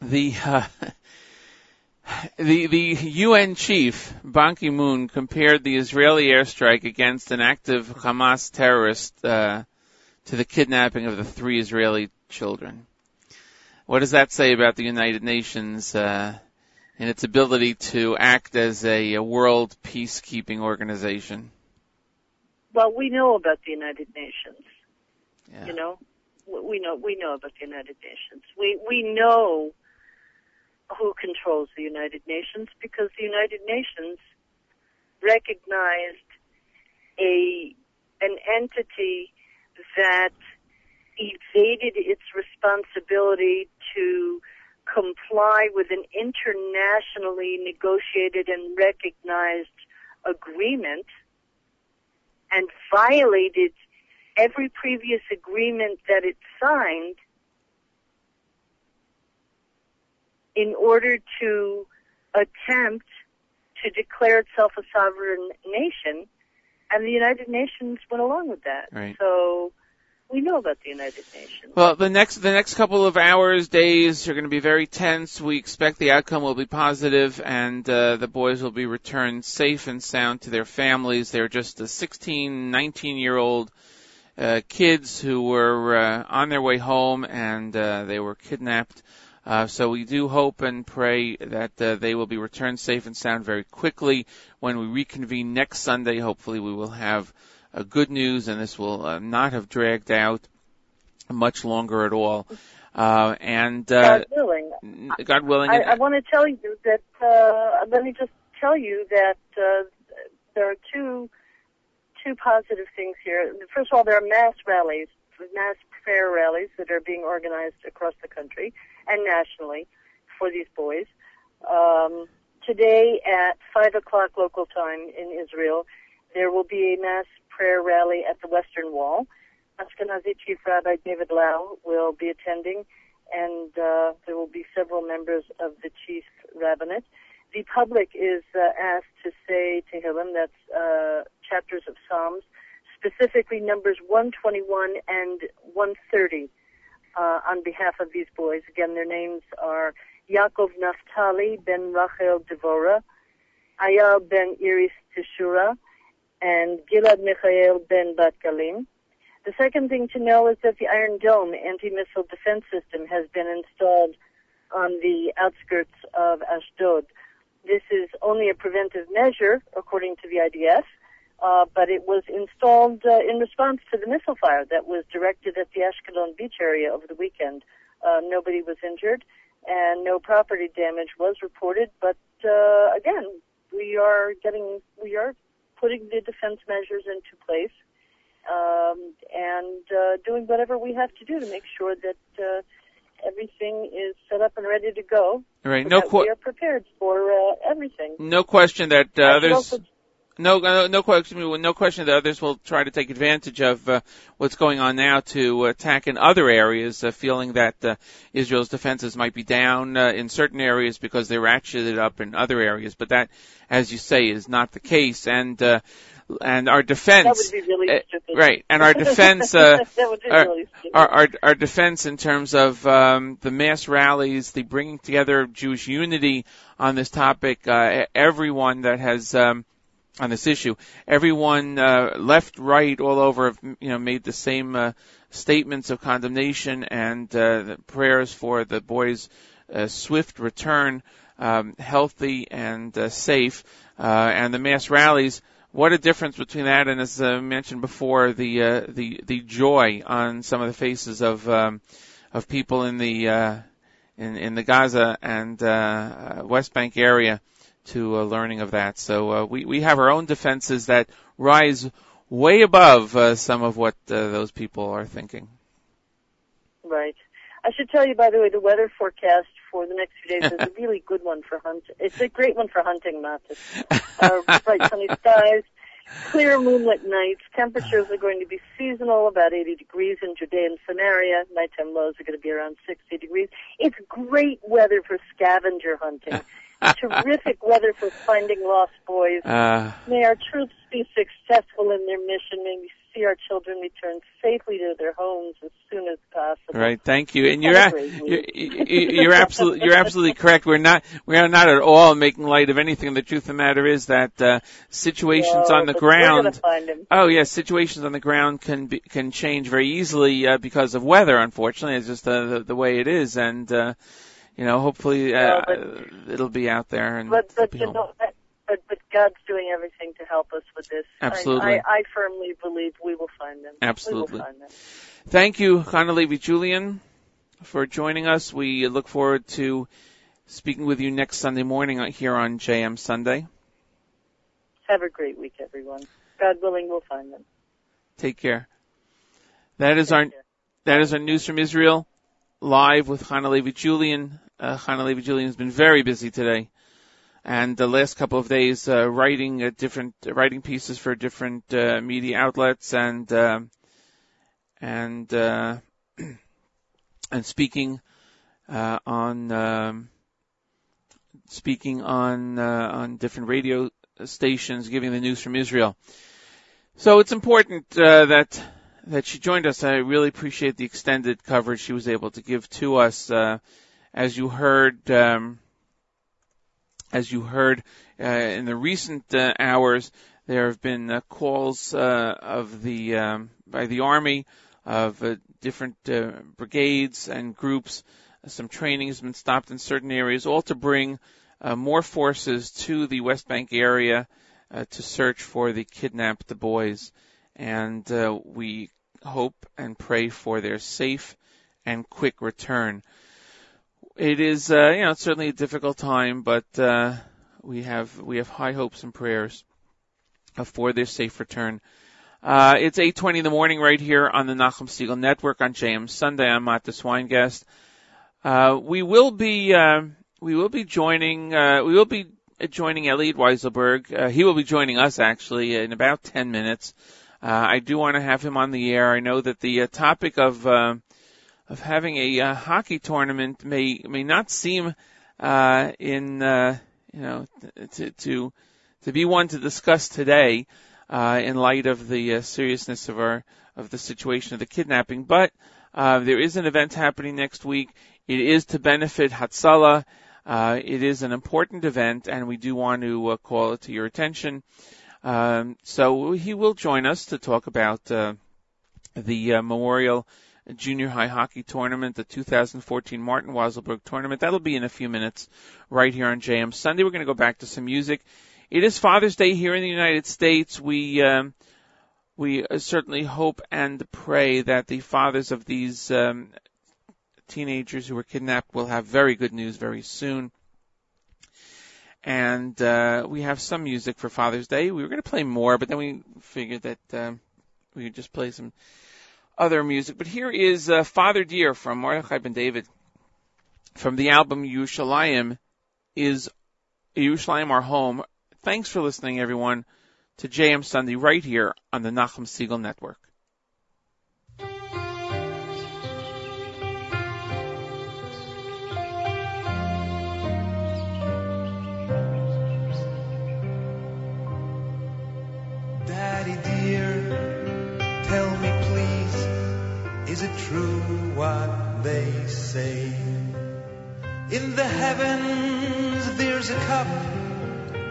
the. Uh, The the U N chief, Ban Ki-moon, compared the Israeli airstrike against an active Hamas terrorist uh, to the kidnapping of the three Israeli children. What does that say about the United Nations uh, and its ability to act as a, a world peacekeeping organization? Well, we know about the United Nations. Yeah. You know, we know we know about the United Nations. We we know. Who controls the United Nations, because the United Nations recognized a an entity that evaded its responsibility to comply with an internationally negotiated and recognized agreement, and violated every previous agreement that it signed in order to attempt to declare itself a sovereign nation, and the United Nations went along with that. Right. So we know about the United Nations. Well, the next the next couple of hours, days, are going to be very tense. We expect the outcome will be positive, and uh, the boys will be returned safe and sound to their families. They're just the sixteen, nineteen-year-old uh, kids who were uh, on their way home, and uh, they were kidnapped. Uh, so we do hope and pray that uh, they will be returned safe and sound very quickly. When we reconvene next Sunday, hopefully we will have uh, good news, and this will uh, not have dragged out much longer at all. Uh, and uh, God willing, God willing, I, I, I want to tell you that. Uh, let me just tell you that uh, there are two two positive things here. First of all, there are mass rallies, mass prayer rallies that are being organized across the country and nationally for these boys. Um, today at five o'clock local time in Israel, there will be a mass prayer rally at the Western Wall. Ashkenazi Chief Rabbi David Lau will be attending, and uh, there will be several members of the Chief Rabbinate. The public is uh, asked to say Tehillim, that's uh, chapters of Psalms, specifically numbers one twenty-one and one thirty. Uh, on behalf of these boys. Again, their names are Yaakov Naftali ben Rachel Devora, Eyal ben Iris Teshua, and Gilad Michael ben Bat-Galim. The second thing to know is that the Iron Dome anti-missile defense system has been installed on the outskirts of Ashdod. This is only a preventive measure, according to the I D F, Uh, but it was installed uh, in response to the missile fire that was directed at the Ashkelon beach area over the weekend. Uh, nobody was injured, and no property damage was reported. But uh, again, we are getting, we are putting the defense measures into place, um, and uh, doing whatever we have to do to make sure that uh, everything is set up and ready to go. All right, so no that qu- we are prepared for uh, everything. No question that uh, there's. No, no, no question. No question that others will try to take advantage of uh, what's going on now to attack in other areas, uh, feeling that uh, Israel's defenses might be down uh, in certain areas because they ratcheted up in other areas. But that, as you say, is not the case. And uh, and our defense, that would be really stupid. Uh, right? And our defense, uh, that would be really stupid. Our, our our defense in terms of um, the mass rallies, the bringing together of Jewish unity on this topic. Uh, everyone that has. Um, on this issue. Everyone, uh, left, right, all over, have, you know, made the same, uh, statements of condemnation and, uh, the prayers for the boys' uh, swift return, um, healthy and, uh, safe, uh, and the mass rallies. What a difference between that and, as uh, mentioned before, the, uh, the, the joy on some of the faces of, um, of people in the, uh, in, in the Gaza and, uh, West Bank area. To uh, learning of that. So uh, we, we have our own defenses that rise way above uh, some of what uh, those people are thinking. Right. I should tell you, by the way, the weather forecast for the next few days is a really good one for hunting. It's a great one for hunting, Matis. Uh, bright sunny skies, clear moonlit nights. Temperatures are going to be seasonal, about eighty degrees in Judea and Samaria. Nighttime lows are going to be around sixty degrees. It's great weather for scavenger hunting. Terrific weather for finding lost boys. Uh, May our troops be successful in their mission. May we see our children return safely to their homes as soon as possible. Right. Thank you. And you're a, you're, you're absolutely you're absolutely correct. We're not we are not at all making light of anything. The truth of the matter is that uh, situations no, on the ground. Oh yes, yeah, situations on the ground can be, can change very easily uh, because of weather. Unfortunately, it's just uh, the, the way it is. And uh, You know, hopefully uh, no, but, it'll be out there. And but, but, you know, but, but God's doing everything to help us with this. Absolutely. I, I, I firmly believe we will find them. Absolutely. We will find them. Thank you, Hana Levi Julian, for joining us. We look forward to speaking with you next Sunday morning here on J M Sunday. Have a great week, everyone. God willing, we'll find them. Take care. That is Take our care. That is our news from Israel, live with Hana Levi Julian. Uh, Hana Levi Julian has been very busy today, and the last couple of days uh, writing uh, different uh, writing pieces for different uh, media outlets and uh, and uh, and speaking uh, on um, speaking on uh, on different radio stations, giving the news from Israel. So it's important uh, that. that she joined us. I really appreciate the extended coverage she was able to give to us. Uh, as you heard, um, as you heard uh, in the recent uh, hours, there have been uh, calls uh, of the um, by the Army of uh, different uh, brigades and groups. Some training has been stopped in certain areas, all to bring uh, more forces to the West Bank area uh, to search for the kidnapped boys. And uh, we hope and pray for their safe and quick return. It is, uh, you know, it's certainly a difficult time, but uh, we have we have high hopes and prayers for their safe return. Uh, it's eight twenty in the morning right here on the Nachum Segal Network on J M Sunday. I'm Matis Weingast. Uh, we will be uh, we will be joining uh, we will be joining Elliot Weiselberg. Uh, he will be joining us actually in about ten minutes. Uh, I do want to have him on the air. I know that the uh, topic of uh, of having a uh, hockey tournament may may not seem uh, in uh, you know to to to be one to discuss today uh, in light of the uh, seriousness of our of the situation of the kidnapping. But uh, there is an event happening next week. It is to benefit Hatzalah. Uh, it is an important event, and we do want to uh, call it to your attention. Um, so he will join us to talk about uh, the uh, Memorial Junior High Hockey Tournament, the two thousand fourteen Martin Weiselberg Tournament. That'll be in a few minutes right here on J M Sunday. We're going to go back to some music. It is Father's Day here in the United States. We um, we certainly hope and pray that the fathers of these um, teenagers who were kidnapped will have very good news very soon. And uh, we have some music for Father's Day. We were going to play more, but then we figured that um, we would just play some other music. But here is uh, Father Dear from Mordechai Ben David from the album Yerushalayim, is Yerushalayim Our Home. Thanks for listening, everyone. to J M Sunday right here on the Nachum Segal Network. Daddy dear, tell me please, is it true what they say? In the heavens there's a cup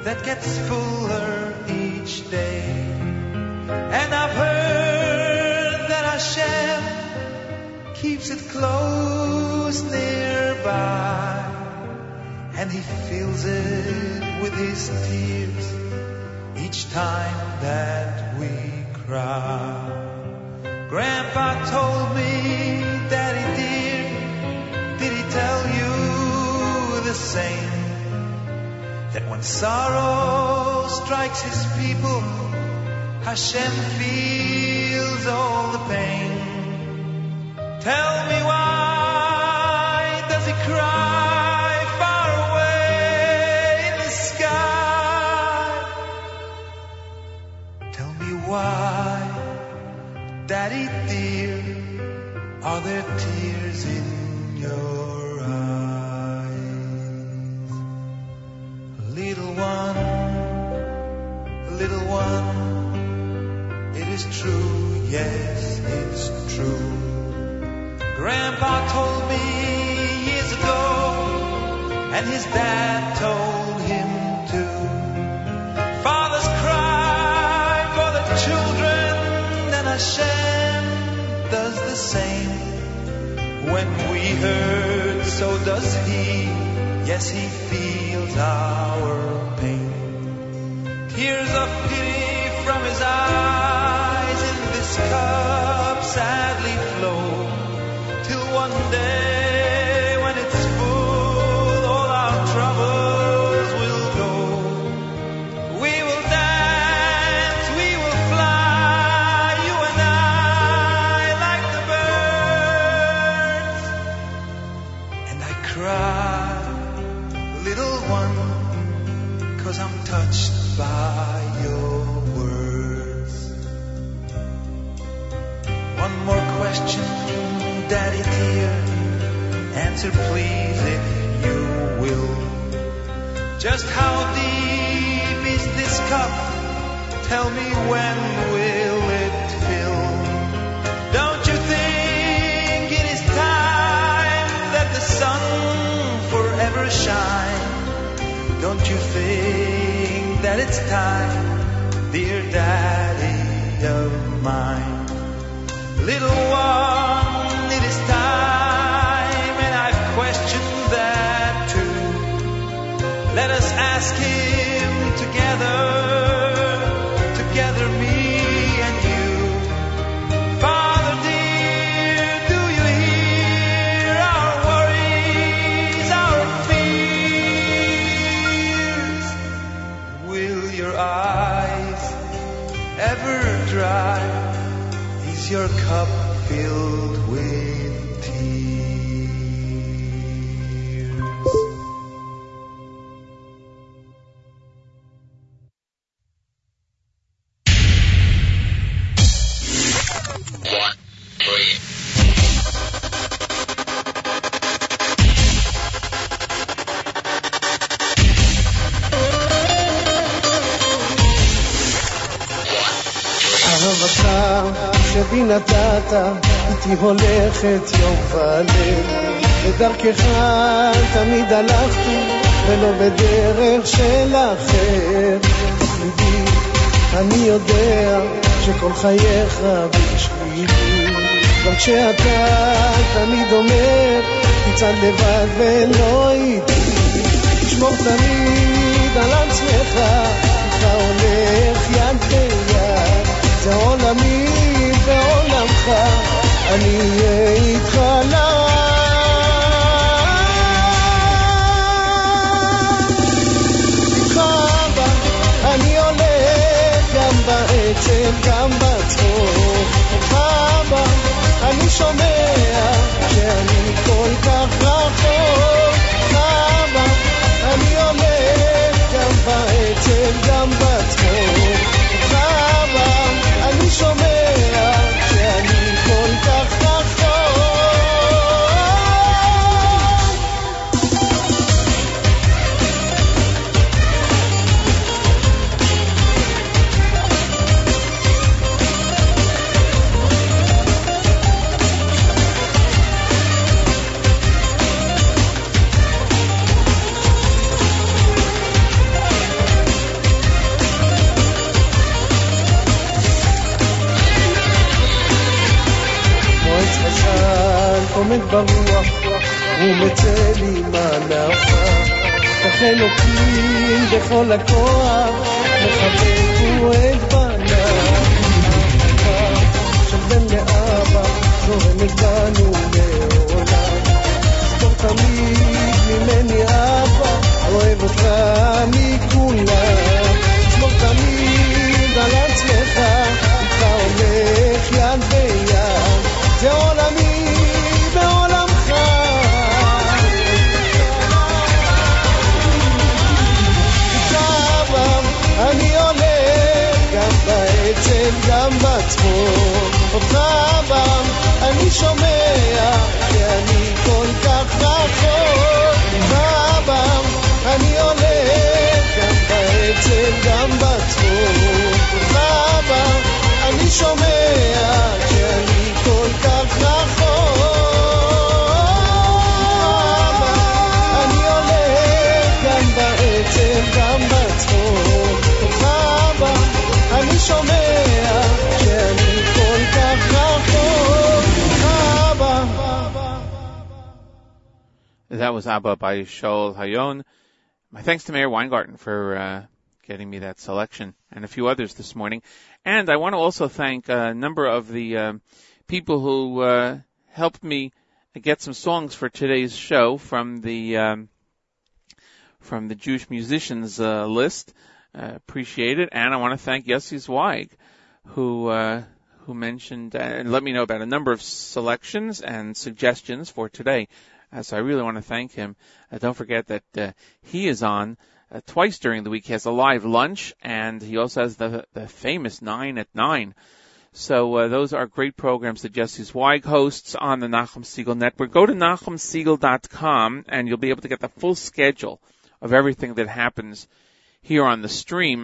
that gets fuller each day. And I've heard that Hashem keeps it close nearby, and He fills it with His tears each time that we cry. Grandpa told me, Daddy dear, did he tell you the same? That when sorrow strikes His people, Hashem feels all the pain. Tell me why does He cry far away in the sky? Tell me why, Daddy dear, are there tears in your eyes? Little one, little one, it is true, yes, it's true. Grandpa told me years ago, and his dad told him too. Fathers cry for their children, and Hashem does the same. When we hurt, so does He. Yes, He feels our pain. Tears of pity from His eyes in this cup sadly flow, till one day when it's full, all our troubles will go. We will dance, we will fly, you and I, like the birds. And I cry, cause I'm touched by your words. One more question, Daddy dear, answer please if you will. Just how deep is this cup? Tell me when will it fill? Don't you think it is time that the sun forever shines? Don't you think that it's time, dear Daddy of mine? Little one, it is time, and I've questioned that too. Let us ask Him together. Is your cup filled with tears? One, three. בי נתת, איתי הולכת יום וליל, בדרכך תמיד הלכתי, ולא בדרך של אחר. תמידי, אני יודע שכל חייך בשבילי, גם כשאתה תמיד אומר, תצעד לבד ולא איתי, תשמור תמיד על עצמך, אתה הולך יד ביד, זה עולמי בעולמך, אני אהיה איתך לעד. איתך אבא, אני הולך גם בעצב, גם בצחוק. איתך אבא, אני שומע שאני כל כך רחוק. איתך אבא, אני הולך גם בעצב, גם בצחוק. עומד ברוח, ומצא לי מנחה. כך אלוקים בכל הכוח, מחבקו את בניו. שבן לאבא, זורם איתנו לעולם. זכור תמיד ממני אבא, אוהב אותך מכולם. זכור תמיד על עצמך, איתך הולך יד ביד. זה עולמי בעולמך. כמה אני עולה, גם בעצם, גם בצחוק. אותך פעם אני שומע, שאני כל כך רחוק. פעם אני עולה, גם בעצם, גם בצחוק. אותך פעם אני שומע, שאני כל כך רחוק. אני עולה, גם בעצם, גם בצחוק. אותך פעם אני שומע, שאני כל כך רחוק. That was Abba by Shaul Hayon. My thanks to Mayor Weingarten for uh, getting me that selection and a few others this morning. And I want to also thank a number of the uh, people who uh, helped me get some songs for today's show from the um, from the Jewish musicians uh, list. Uh, appreciate it. And I want to thank Yossi Zweig, who uh, who mentioned uh, and let me know about a number of selections and suggestions for today. Uh, so I really want to thank him. Uh, don't forget that uh, he is on Uh, twice during the week. He has a live lunch, and he also has the the famous nine at nine. So uh, those are great programs that Jesse Zweig hosts on the Nachum Segal Network. Go to nachum segal dot com, and you'll be able to get the full schedule of everything that happens here on the stream.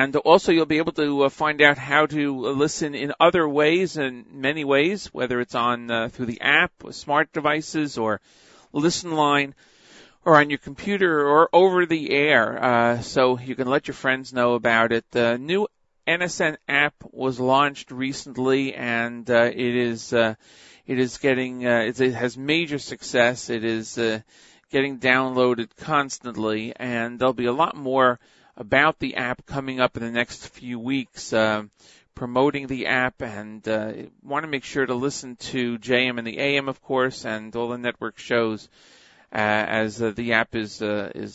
And also you'll be able to uh, find out how to uh, listen in other ways, in many ways, whether it's on uh, through the app, or smart devices, or Listen Line, or on your computer, or over the air, uh, so you can let your friends know about it. The new N S N app was launched recently, and uh, it is uh, it is getting uh, it's, it has major success. It is uh, getting downloaded constantly, and there'll be a lot more about the app coming up in the next few weeks, uh, promoting the app, and uh, want to make sure to listen to J M and the A M, of course, and all the network shows. Uh, as uh, the app is uh, is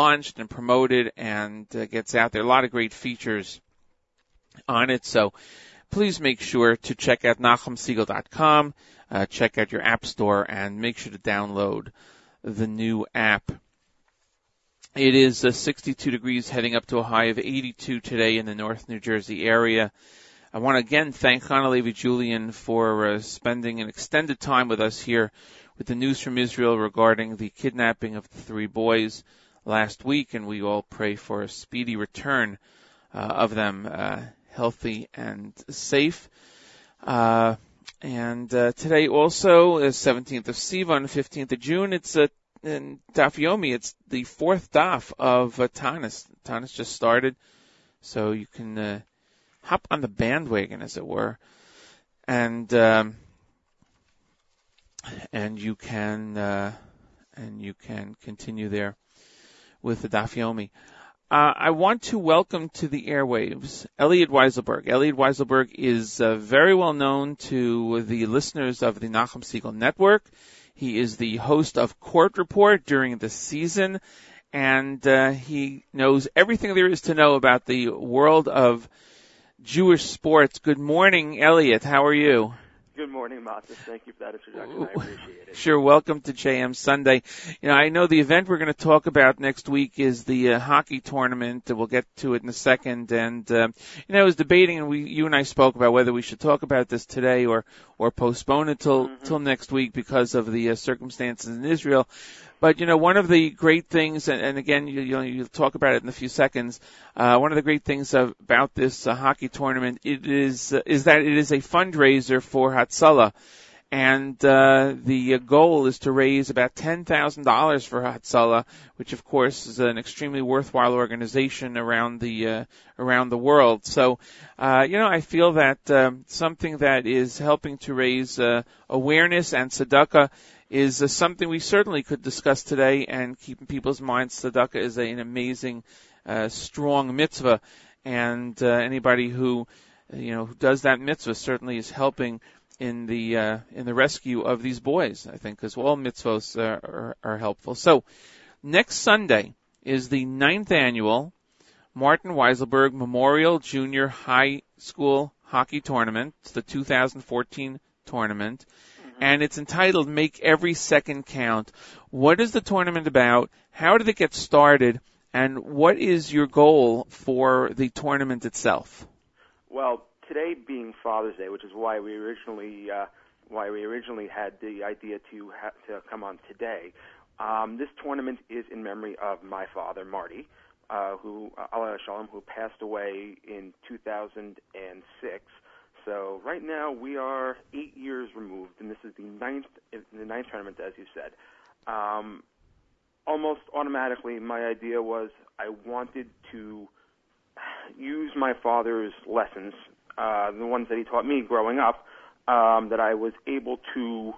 launched and promoted and uh, gets out there. A lot of great features on it. So please make sure to check out nachum segal dot com, uh, check out your app store, and make sure to download the new app. It is uh, sixty-two degrees heading up to a high of eighty-two today in the North New Jersey area. I want to again thank Hana Levi Julian for uh, spending an extended time with us here with the news from Israel regarding the kidnapping of the three boys last week, and we all pray for a speedy return uh, of them, uh, healthy and safe. Uh, and uh, today also is seventeenth of Sivan, fifteenth of June. It's uh, in Dafyomi. It's the fourth daf of uh, Tanis. Tanis just started, so you can uh, hop on the bandwagon, as it were, and. Um, And you can uh, and you can continue there with the Dafyomi. Uh, I want to welcome to the airwaves Elliot Weiselberg. Elliot Weiselberg is uh, very well known to the listeners of the Nachum Segal Network. He is the host of Court Report during the season, and uh, he knows everything there is to know about the world of Jewish sports. Good morning, Elliot. How are you? Good morning, Matis. Thank you for that introduction. I appreciate it. Sure. Welcome to J M Sunday. You know, I know the event we're going to talk about next week is the uh, hockey tournament. We'll get to it in a second. And, uh, you know, I was debating, and we, you and I spoke about whether we should talk about this today or, or postpone it till, mm-hmm. till next week because of the uh, circumstances in Israel. But, you know, one of the great things, and, and again, you, you'll, you'll talk about it in a few seconds, uh, one of the great things of, about this uh, hockey tournament it is uh, is that it is a fundraiser for Hatzalah. And uh, the goal is to raise about ten thousand dollars for Hatzalah, which, of course, is an extremely worthwhile organization around the uh, around the world. So, uh, you know, I feel that uh, something that is helping to raise uh, awareness and tzedakah is uh, something we certainly could discuss today and keep in people's minds. Tzedakah is a, an amazing, uh, strong mitzvah, and uh, anybody who, you know, who does that mitzvah certainly is helping in the uh, in the rescue of these boys, I think, because all mitzvos are, are, are helpful. So, next Sunday is the ninth annual Martin Weiselberg Memorial Junior High School Hockey Tournament. It's the two thousand fourteen tournament, mm-hmm. and it's entitled "Make Every Second Count." What is the tournament about? How did it get started? And what is your goal for the tournament itself? Well, today being Father's Day, which is why we originally uh, why we originally had the idea to ha- to come on today. Um, this tournament is in memory of my father, Marty, uh, who uh, Allah Shalom, who passed away in two thousand six. So right now we are eight years removed, and this is the ninth the ninth tournament, as you said. Um, almost automatically, my idea was I wanted to use my father's lessons. Uh, the ones that he taught me growing up, um, that I was able to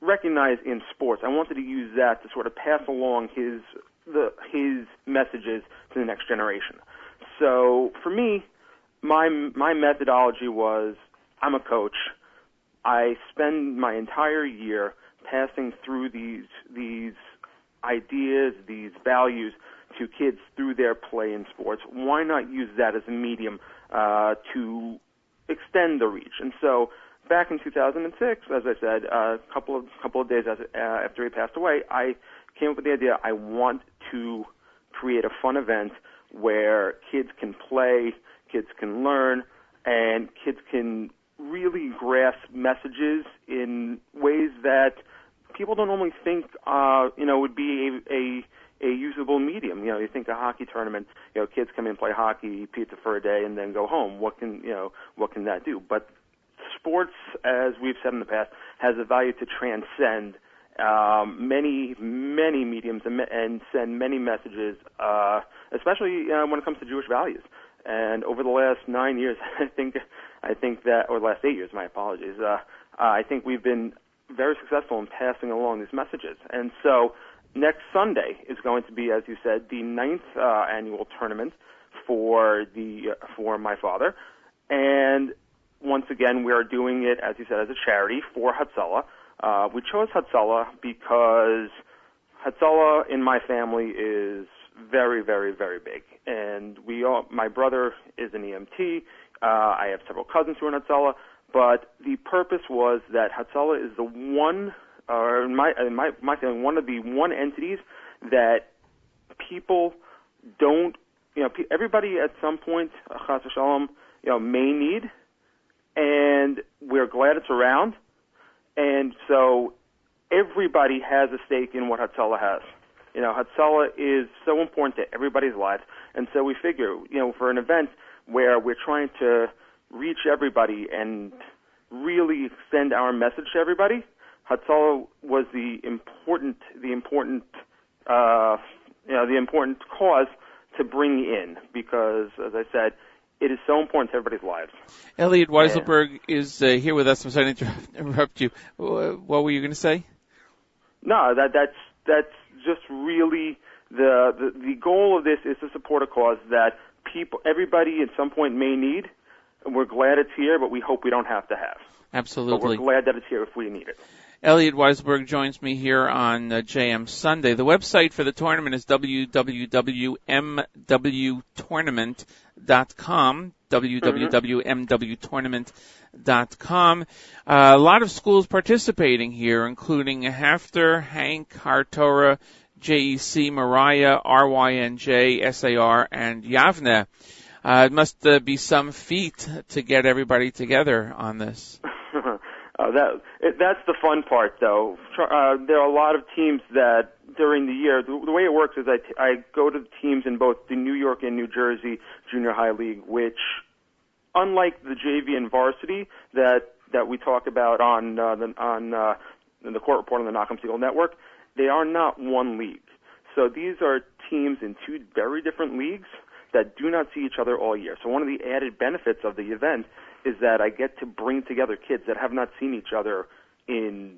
recognize in sports. I wanted to use that to sort of pass along his the his messages to the next generation. So for me, my my methodology was I'm a coach. I spend my entire year passing through these these ideas, these values to kids through their play in sports. Why not use that as a medium uh, to extend the reach? And so back in two thousand six, as I said, a uh, couple of couple of days after he passed away, I came up with the idea I want to create a fun event where kids can play, kids can learn, and kids can really grasp messages in ways that people don't normally think uh, you know, would be a, a a usable medium. You know, you think a hockey tournament, you know, kids come in, play hockey, pizza for a day, and then go home. What can, you know, what can that do? But sports, as we've said in the past, has a value to transcend um, many, many mediums and, and send many messages, uh, especially uh, when it comes to Jewish values. And over the last nine years, I think, I think that, or last eight years, my apologies, uh, I think we've been very successful in passing along these messages. And so, next Sunday is going to be, as you said, the ninth uh, annual tournament for the uh, for my father, and once again we are doing it, as you said, as a charity for Hatzalah. Uh, we chose Hatzalah because Hatzalah in my family is very, very, very big, and we all, my brother is an E M T. Uh, I have several cousins who are in Hatzalah, but the purpose was that Hatzalah is the one. Or in my in my my feeling, one of the one entities that people don't, you know, everybody at some point, Chas v'Shalom, you know, may need, and we're glad it's around, and so everybody has a stake in what Hatzalah has. You know, Hatzalah is so important to everybody's lives, and so we figure, you know, for an event where we're trying to reach everybody and really extend our message to everybody, Hatzalah was the important, the important, uh, you know, the important cause to bring in because, as I said, it is so important to everybody's lives. Elliot Weiselberg yeah. is uh, here with us. I'm sorry to interrupt you. What were you going to say? No, that that's that's just really the, the the goal of this is to support a cause that people, everybody, at some point may need. And we're glad it's here, but we hope we don't have to have. Absolutely, but we're glad that it's here if we need it. Elliot Weiselberg joins me here on uh, J M Sunday. The website for the tournament is w w w dot m w tournament dot com, w w w dot m w tournament dot com. Uh, a lot of schools participating here, including Hafter, Hank, Har Torah, J E C, Mariah, R Y N J, S A R, and Yavne. Uh, it must uh, be some feat to get everybody together on this. Uh, that it, that's the fun part, though. Uh, there are a lot of teams that during the year, the, the way it works is I, t- I go to teams in both the New York and New Jersey Junior High League, which, unlike the J V and varsity that that we talk about on uh, the, on uh, in the court report on the Nachum Segal Network, they are not one league. So these are teams in two very different leagues that do not see each other all year. So one of the added benefits of the event is that I get to bring together kids that have not seen each other in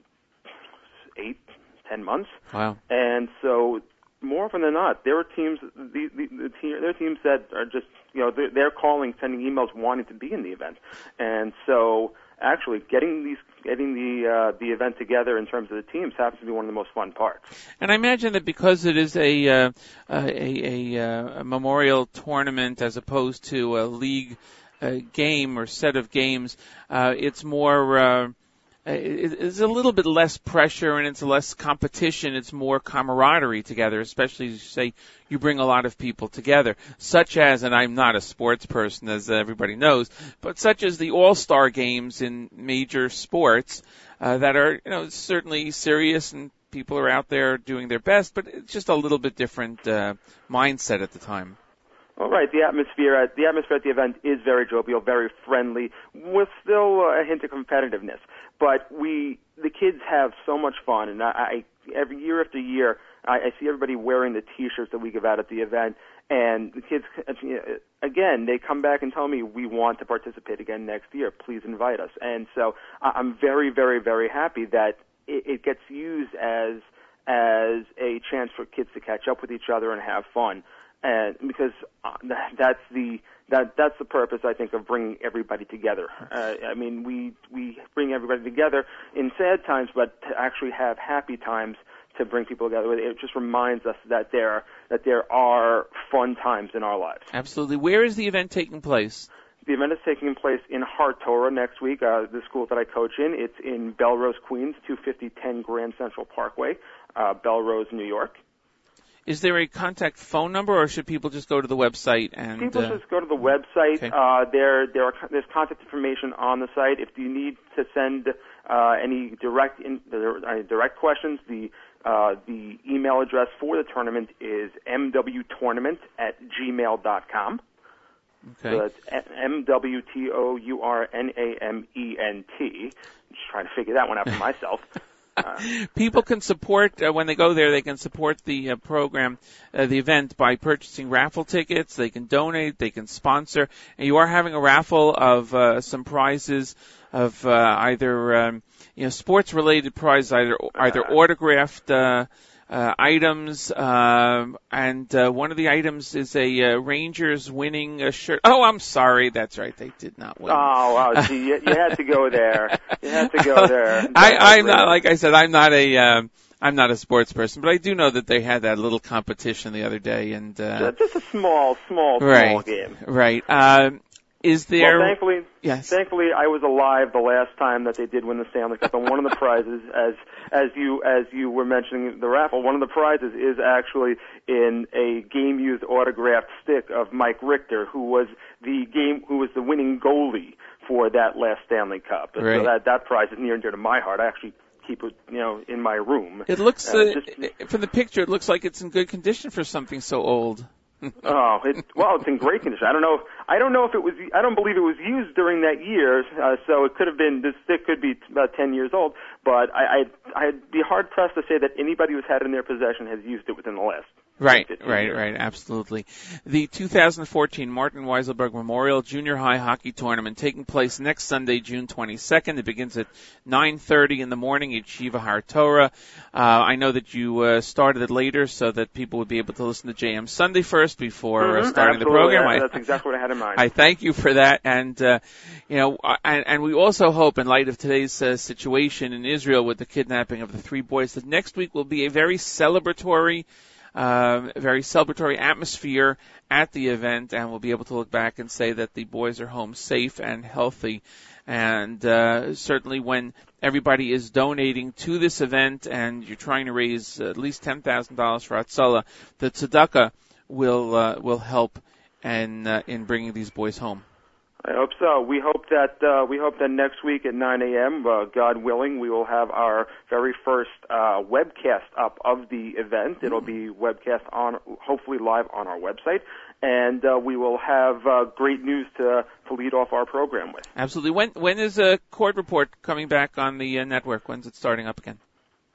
eight, ten months. Wow. And so more often than not, there are teams the, the, the te- there are teams that are just, you know, they're, they're calling, sending emails, wanting to be in the event. And so actually getting these getting the uh, the event together in terms of the teams happens to be one of the most fun parts. And I imagine that because it is a uh, a, a, a memorial tournament as opposed to a league uh, game or set of games, uh, it's more uh, it's a little bit less pressure and it's less competition. It's more camaraderie together, especially as you say you bring a lot of people together, such as, and I'm not a sports person as everybody knows, but such as the all-star games in major sports uh, that are, you know, certainly serious and people are out there doing their best, but it's just a little bit different uh, mindset at the time. All right. The atmosphere at the atmosphere at the event is very jovial, very friendly, with still a hint of competitiveness. But we, the kids have so much fun, and I, I every year after year, I, I see everybody wearing the T-shirts that we give out at the event. And the kids, again, they come back and tell me, we want to participate again next year. Please invite us. And so I'm very, very, very happy that it, it gets used as as a chance for kids to catch up with each other and have fun. And because that's the that that's the purpose, I think, of bringing everybody together. Uh, I mean, we we bring everybody together in sad times, but to actually have happy times to bring people together. It just reminds us that there that there are fun times in our lives. Absolutely. Where is the event taking place? The event is taking place in Har Torah next week, uh, the school that I coach in. It's in Belrose, Queens, two fifty ten Grand Central Parkway, uh, Belrose, New York. Is there a contact phone number, or should people just go to the website? And people uh, just go to the website. Okay. Uh, there, there are there's contact information on the site. If you need to send uh, any direct in, uh, direct questions, the uh, the email address for the tournament is m w tournament at gmail dot com. Okay. So that's M W T O U R N A M E N T. I'm just trying to figure that one out for myself. People can support, uh, when they go there, they can support the uh, program, uh, the event, by purchasing raffle tickets. They can donate, they can sponsor. And you are having a raffle of uh, some prizes of uh, either, um, you know, sports-related prizes, either either autographed uh, uh, items. Uh, and uh, one of the items is a uh, Rangers winning a shirt. Oh, I'm sorry. That's right. They did not win. Oh, wow. See, you, you had to go there. You had to go there. That I, I'm really... not, like I said, I'm not a, um, I'm not a sports person, but I do know that they had that little competition the other day. And uh, just a small, small, right, small game. Right. Uh, is there? Well, thankfully, yes. Thankfully, I was alive the last time that they did win the Stanley Cup, and one of the prizes, as as you as you were mentioning the raffle, one of the prizes is actually in a game-used autographed stick of Mike Richter, who was the game, who was the winning goalie for that last Stanley Cup. And right. So that that prize is near and dear to my heart. I actually keep it, you know, in my room. It looks uh, just, from the picture, it looks like it's in good condition for something so old. oh, it, well, it's in great condition. I don't know. If, I don't know if it was. I don't believe it was used during that year. Uh, so it could have been. This stick could be about ten years old. But I, I, I'd be hard pressed to say that anybody who's had it in their possession has used it within the last. Right, right, right, absolutely. The two thousand fourteen Martin Weiselberg Memorial Junior High Hockey Tournament taking place next Sunday, June twenty-second. It begins at nine thirty in the morning at Yeshiva Har Torah. Uh, I know that you uh, started it later so that people would be able to listen to J M Sunday first before mm-hmm. uh, starting absolutely. the program. I, That's exactly what I had in mind. I thank you for that. And, uh, you know, and, and we also hope, in light of today's uh, situation in Israel with the kidnapping of the three boys, that next week will be a very celebratory Uh, very celebratory atmosphere at the event, and we'll be able to look back and say that the boys are home safe and healthy. And uh, certainly when everybody is donating to this event and you're trying to raise at least ten thousand dollars for Hatzalah, the tzedakah will uh, will help in, uh, in bringing these boys home. I hope so. We hope that uh, we hope that next week at nine a.m., uh, God willing, we will have our very first uh, webcast up of the event. It'll be webcast on, hopefully live on our website, and uh, we will have uh, great news to to lead off our program with. Absolutely. When when is a court report coming back on the uh, network? When's it starting up again?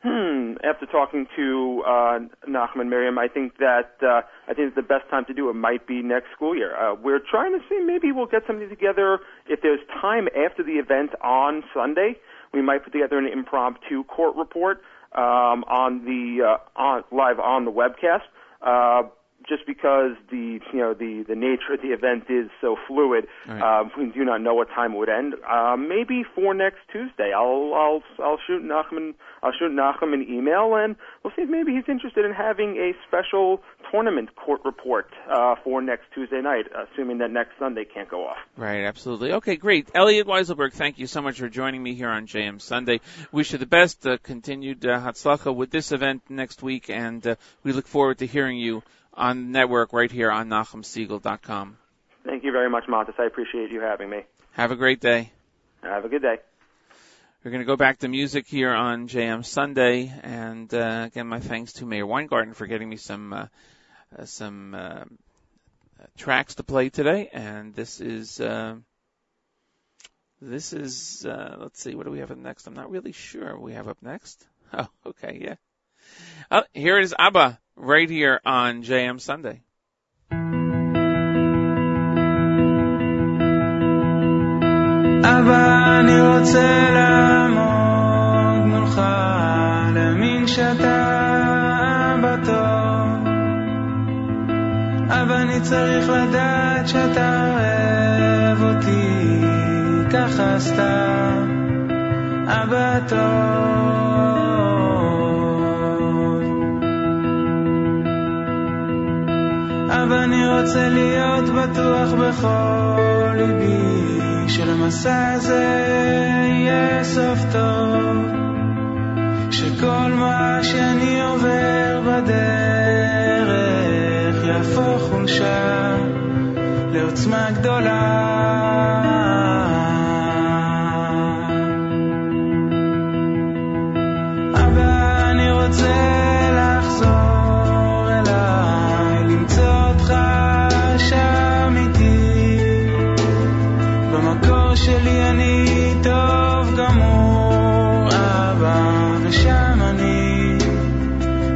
Hmm. After talking to uh, Nachum and Miriam, I think that uh, I think that the best time to do it might be next school year. Uh, we're trying to see maybe we'll get something together. If there's time after the event on Sunday, we might put together an impromptu court report um, on the uh, on, live on the webcast. Uh, just because the you know the, the nature of the event is so fluid, right. um, we do not know what time it would end. Uh, maybe for next Tuesday, I'll I'll I'll shoot Nachum I'll shoot Nachum an email, and we'll see if maybe he's interested in having a special tournament court report uh, for next Tuesday night, assuming that next Sunday can't go off. Right, absolutely. Okay, great. Elliot Weiselberg, thank you so much for joining me here on J M Sunday. Wish you the best, uh, continued uh, Hatzlacha with this event next week, and uh, we look forward to hearing you on the network right here on nachum segal dot com. Thank you very much, Matis. I appreciate you having me. Have a great day. Have a good day. We're going to go back to music here on J M Sunday. And uh, again, my thanks to Mayor Weingarten for getting me some uh, uh, some uh, tracks to play today. And this is, uh, this is uh, let's see, what do we have up next? I'm not really sure what we have up next. Oh, okay, yeah. Oh, here it is, Abba, right here on J M Sunday. Abba, ani rotze la'amod mulcha alamin shata bato. Abba, ani tzarich ladat shata ohev oti kacha stam. Abba tov. אבל אני רוצה להיות בטוח בכל ליבי שלמסע הזה יהיה סוף טוב, שכל מה שאני עובר בדרך יהפוך חולשה לעוצמה גדולה. אבל אני רוצה לחזור שלי, אני טוב גמור אבא, ושם אני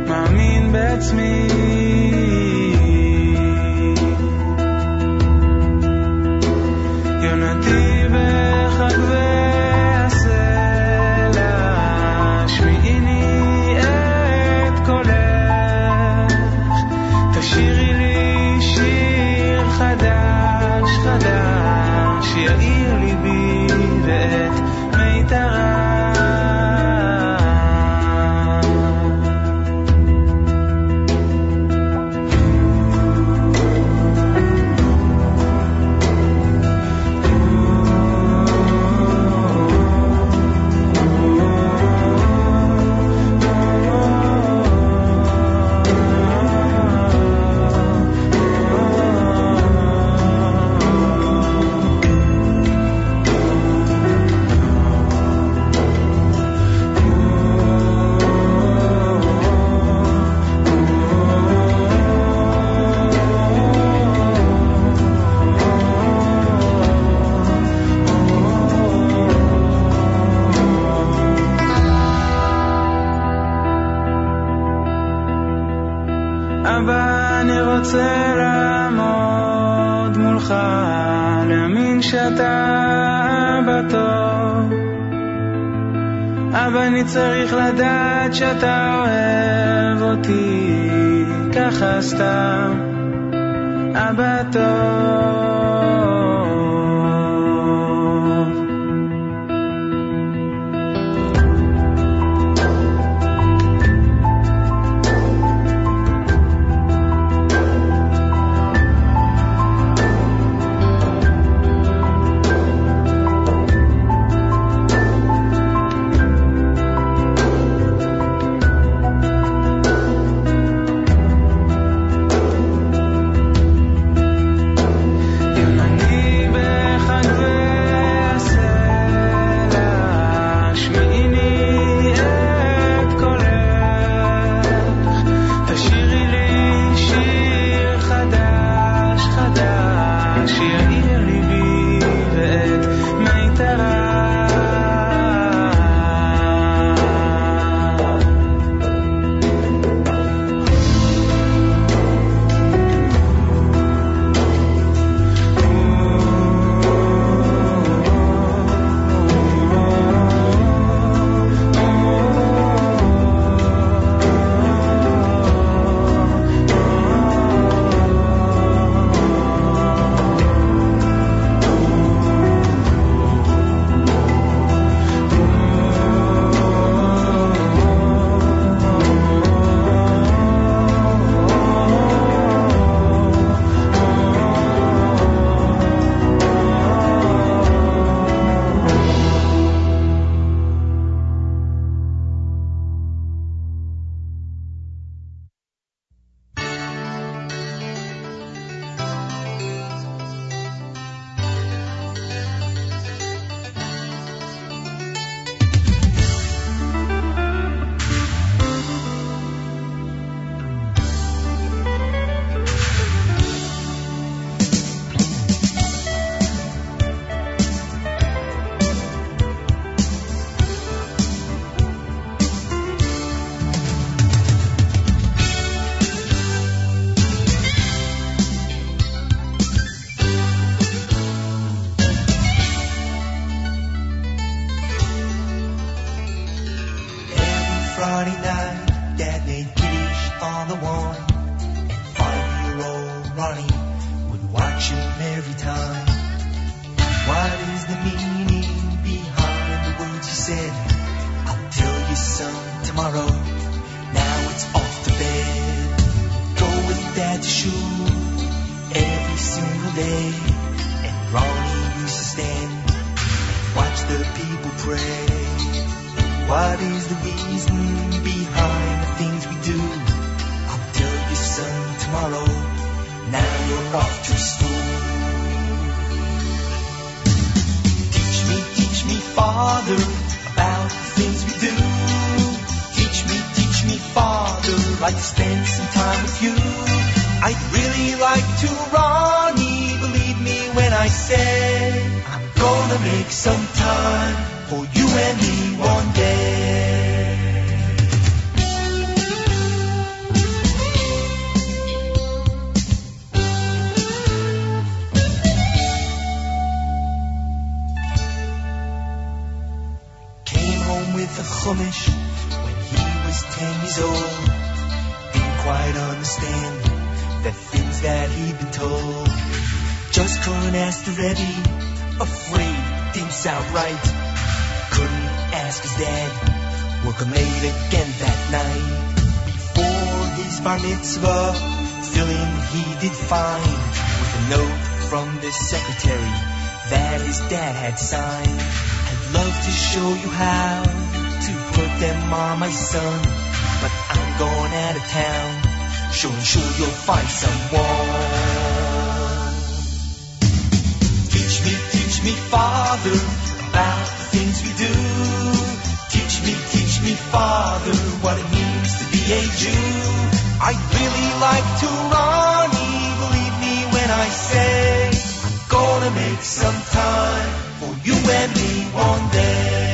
מאמין בעצמי. יונתי וחגבי הסלע שמיעיני את קולך, תשירי לי שיר חדש חדש שיעיר צריך לדעת שאתה אוהב אותי ככה סתם אבא טוב. Friday night, Dad made kiddish on the one, and five-year-old Ronnie would watch him every time. What is the meaning behind the words you said? I'll tell you some tomorrow, now it's off to bed. Go with Dad to shul every single day, and Ronnie used to stand and watch the people pray. What is the reason behind the things we do? I'll tell you some tomorrow, now you're off to school. Teach me, teach me, Father, about the things we do. Teach me, teach me, Father, I'd spend some time with you. I'd really like to, Ronnie, believe me when I say I'm gonna make some time for you and me one day. Came home with a chumash when he was ten years old. Didn't quite understand the things that he'd been told. Just couldn't ask the Rebbe, afraid didn't sound right. Couldn't ask his dad, working late again that night. Before his bar mitzvah, filling he did find, with a note from the secretary that his dad had signed. I'd love to show you how to put them on my son, but I'm going out of town, sure and sure you'll find someone. Teach me, teach me, Father, about the things we do. Teach me, teach me, Father, what it means to be a Jew. I'd really like to, Ronnie, believe me when I say I'm gonna make some time for you and me one day.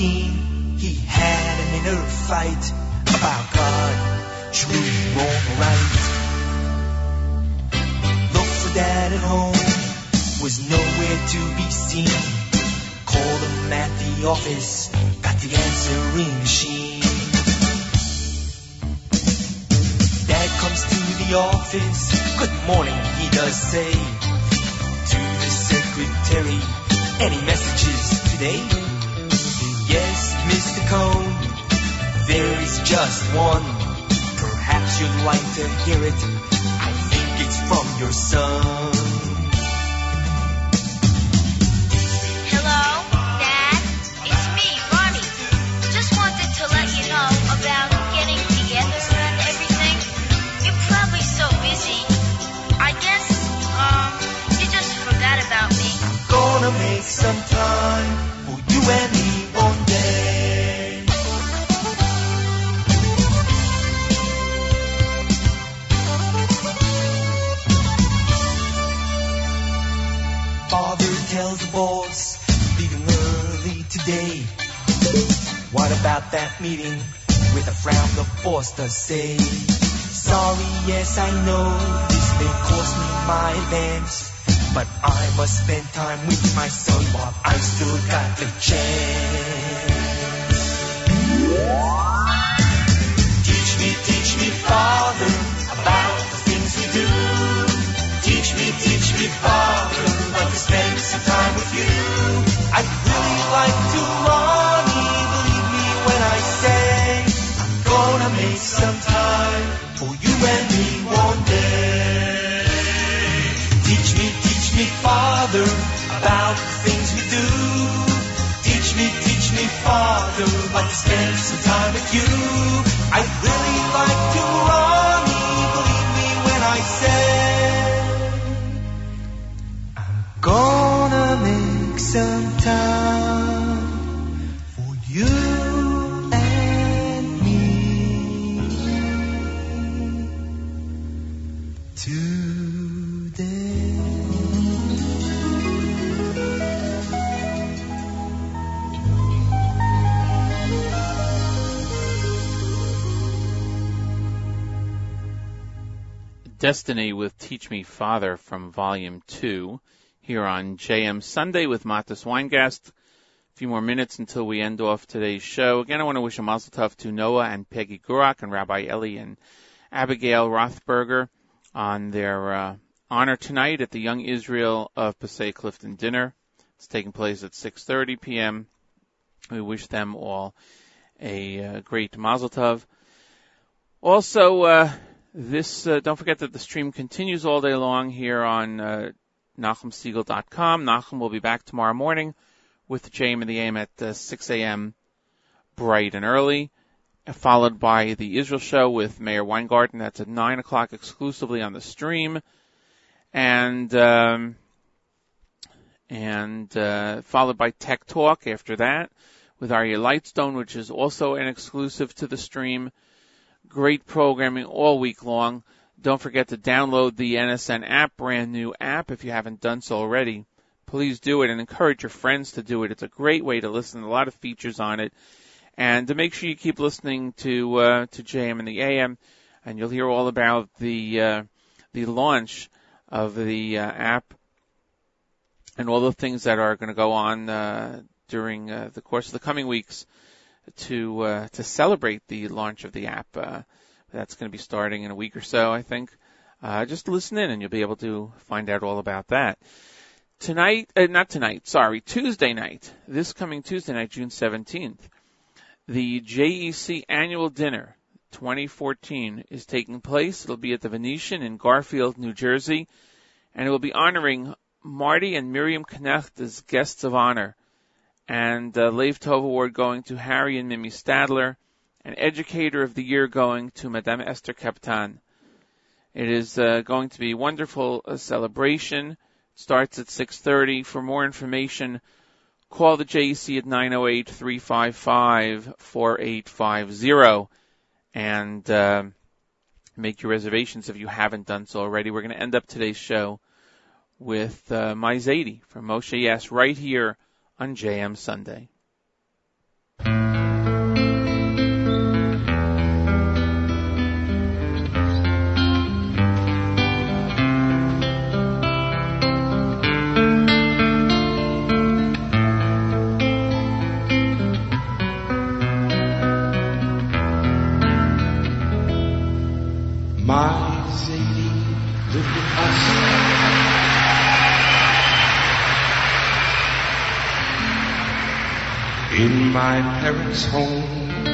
He had an inner fight about God, truth, wrong, right. Looked for Dad at home, was nowhere to be seen. Called him at the office, got the answering machine. Dad comes to the office, good morning, he does say, to the secretary, any messages today? Yes, Mister Cohn, there is just one. Perhaps you'd like to hear it. I think it's from your son. Hello, Dad. It's me, Ronnie. Just wanted to let you know about getting together and everything. You're probably so busy. I guess, um, you just forgot about me. I'm gonna make some time for you and me. Tells the boss, leaving early today. What about that meeting? With a frown, the boss does say, sorry, yes, I know this may cost me my advance, but I must spend time with my son while I've still got the chance. Teach me, teach me, Father, about the things we do. Teach me, teach me, Father, to spend some time with you. I'd really like to, Ronnie, believe me when I say I'm gonna make some time for you and me one day. Teach me, teach me, Father, about the things we do. Teach me, teach me, Father, like to spend some time with you. I'd really like to, Ronnie, believe me when I say gonna make some time for you and me today. Destiny with Teach Me Father from Volume two here on J M Sunday with Matis Weingast. A few more minutes until we end off today's show. Again, I want to wish a mazel tov to Noah and Peggy Gurak and Rabbi Eli and Abigail Rothberger on their uh, honor tonight at the Young Israel of Passaic Clifton Dinner. It's taking place at six thirty p.m. We wish them all a uh, great mazel tov. Also, uh, this uh, don't forget that the stream continues all day long here on uh, nachum segal dot com. Nachum will be back tomorrow morning with the J M and the A M at uh, six a.m. bright and early, followed by the Israel Show with Mayor Weingarten. That's at nine o'clock exclusively on the stream. And um, and uh, followed by Tech Talk after that with Aryeh Lightstone, which is also an exclusive to the stream. Great programming all week long. Don't forget to download the N S N app, brand new app. If you haven't done so already, please do it and encourage your friends to do it. It's a great way to listen. A lot of features on it. And to make sure you keep listening to uh, to J M and the A M, and you'll hear all about the uh, the launch of the uh, app and all the things that are going to go on uh, during uh, the course of the coming weeks to uh, to celebrate the launch of the app. Uh, that's going to be starting in a week or so, I think. Uh, just listen in, and you'll be able to find out all about that. Tonight, uh, not tonight, sorry, Tuesday night, this coming Tuesday night, June seventeenth, the J E C Annual Dinner twenty fourteen is taking place. It'll be at the Venetian in Garfield, New Jersey, and it will be honoring Marty and Miriam Knecht as guests of honor, and the uh, Lev Tov Award going to Harry and Mimi Stadler, and Educator of the Year going to Madame Esther Kaptan. It is uh, going to be a wonderful uh, celebration. It starts at six thirty. For more information, call the J E C at nine oh eight, three five five, four eight five zero and uh, make your reservations if you haven't done so already. We're going to end up today's show with uh, Mai Zaidi from Moshe Yes right here on J M Sunday. My Zadie, look at us. In my parents' home,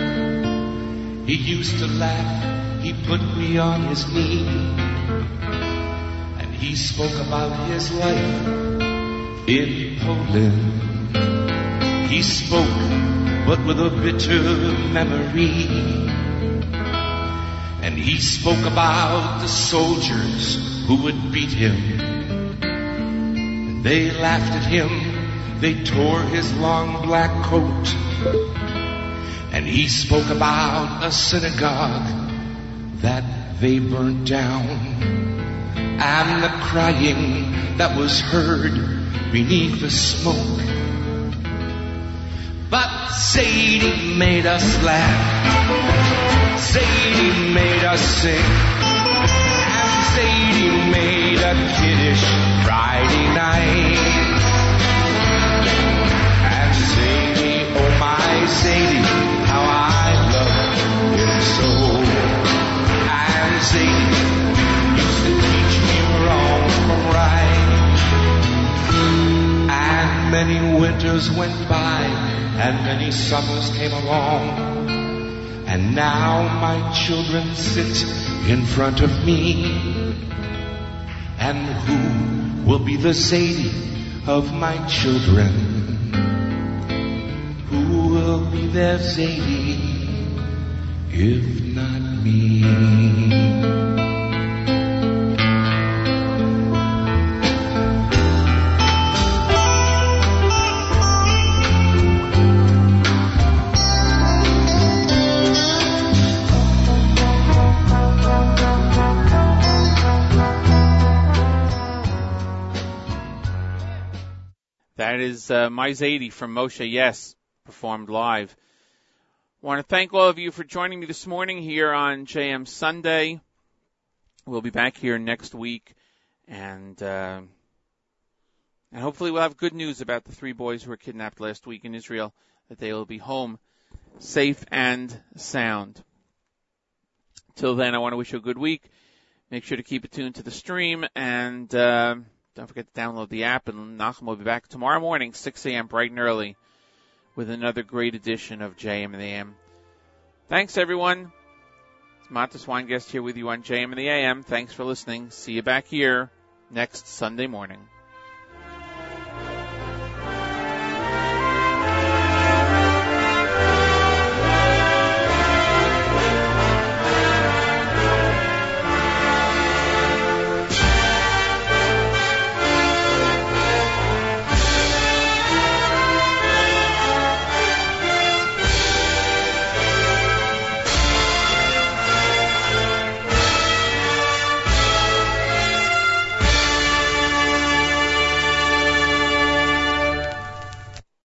he used to laugh, he put me on his knee, and he spoke about his life in Poland. He spoke, but with a bitter memory, and he spoke about the soldiers who would beat him. They laughed at him. They tore his long black coat, and he spoke about a synagogue that they burnt down, and the crying that was heard beneath the smoke. But Zadie made us laugh, Zadie made us sing, and Zadie made a kiddish Friday night. Zadie, oh my Zadie, how I love him so. And Zadie used to teach me wrong from right. And many winters went by, and many summers came along. And now my children sit in front of me. And who will be the Zadie of my children? Who will be their Zadie, if not me? That is uh, Mai Zaidi from Moshe Yes, performed live. I want to thank all of you for joining me this morning here on J M Sunday. We'll be back here next week, and uh, and hopefully we'll have good news about the three boys who were kidnapped last week in Israel, that they will be home safe and sound. Till then, I want to wish you a good week. Make sure to keep it tuned to the stream, and uh, don't forget to download the app, and Nachum will be back tomorrow morning, six a.m. bright and early, with another great edition of J M and the A M. Thanks, everyone. It's Matis Weingast here with you on J M and the A M. Thanks for listening. See you back here next Sunday morning.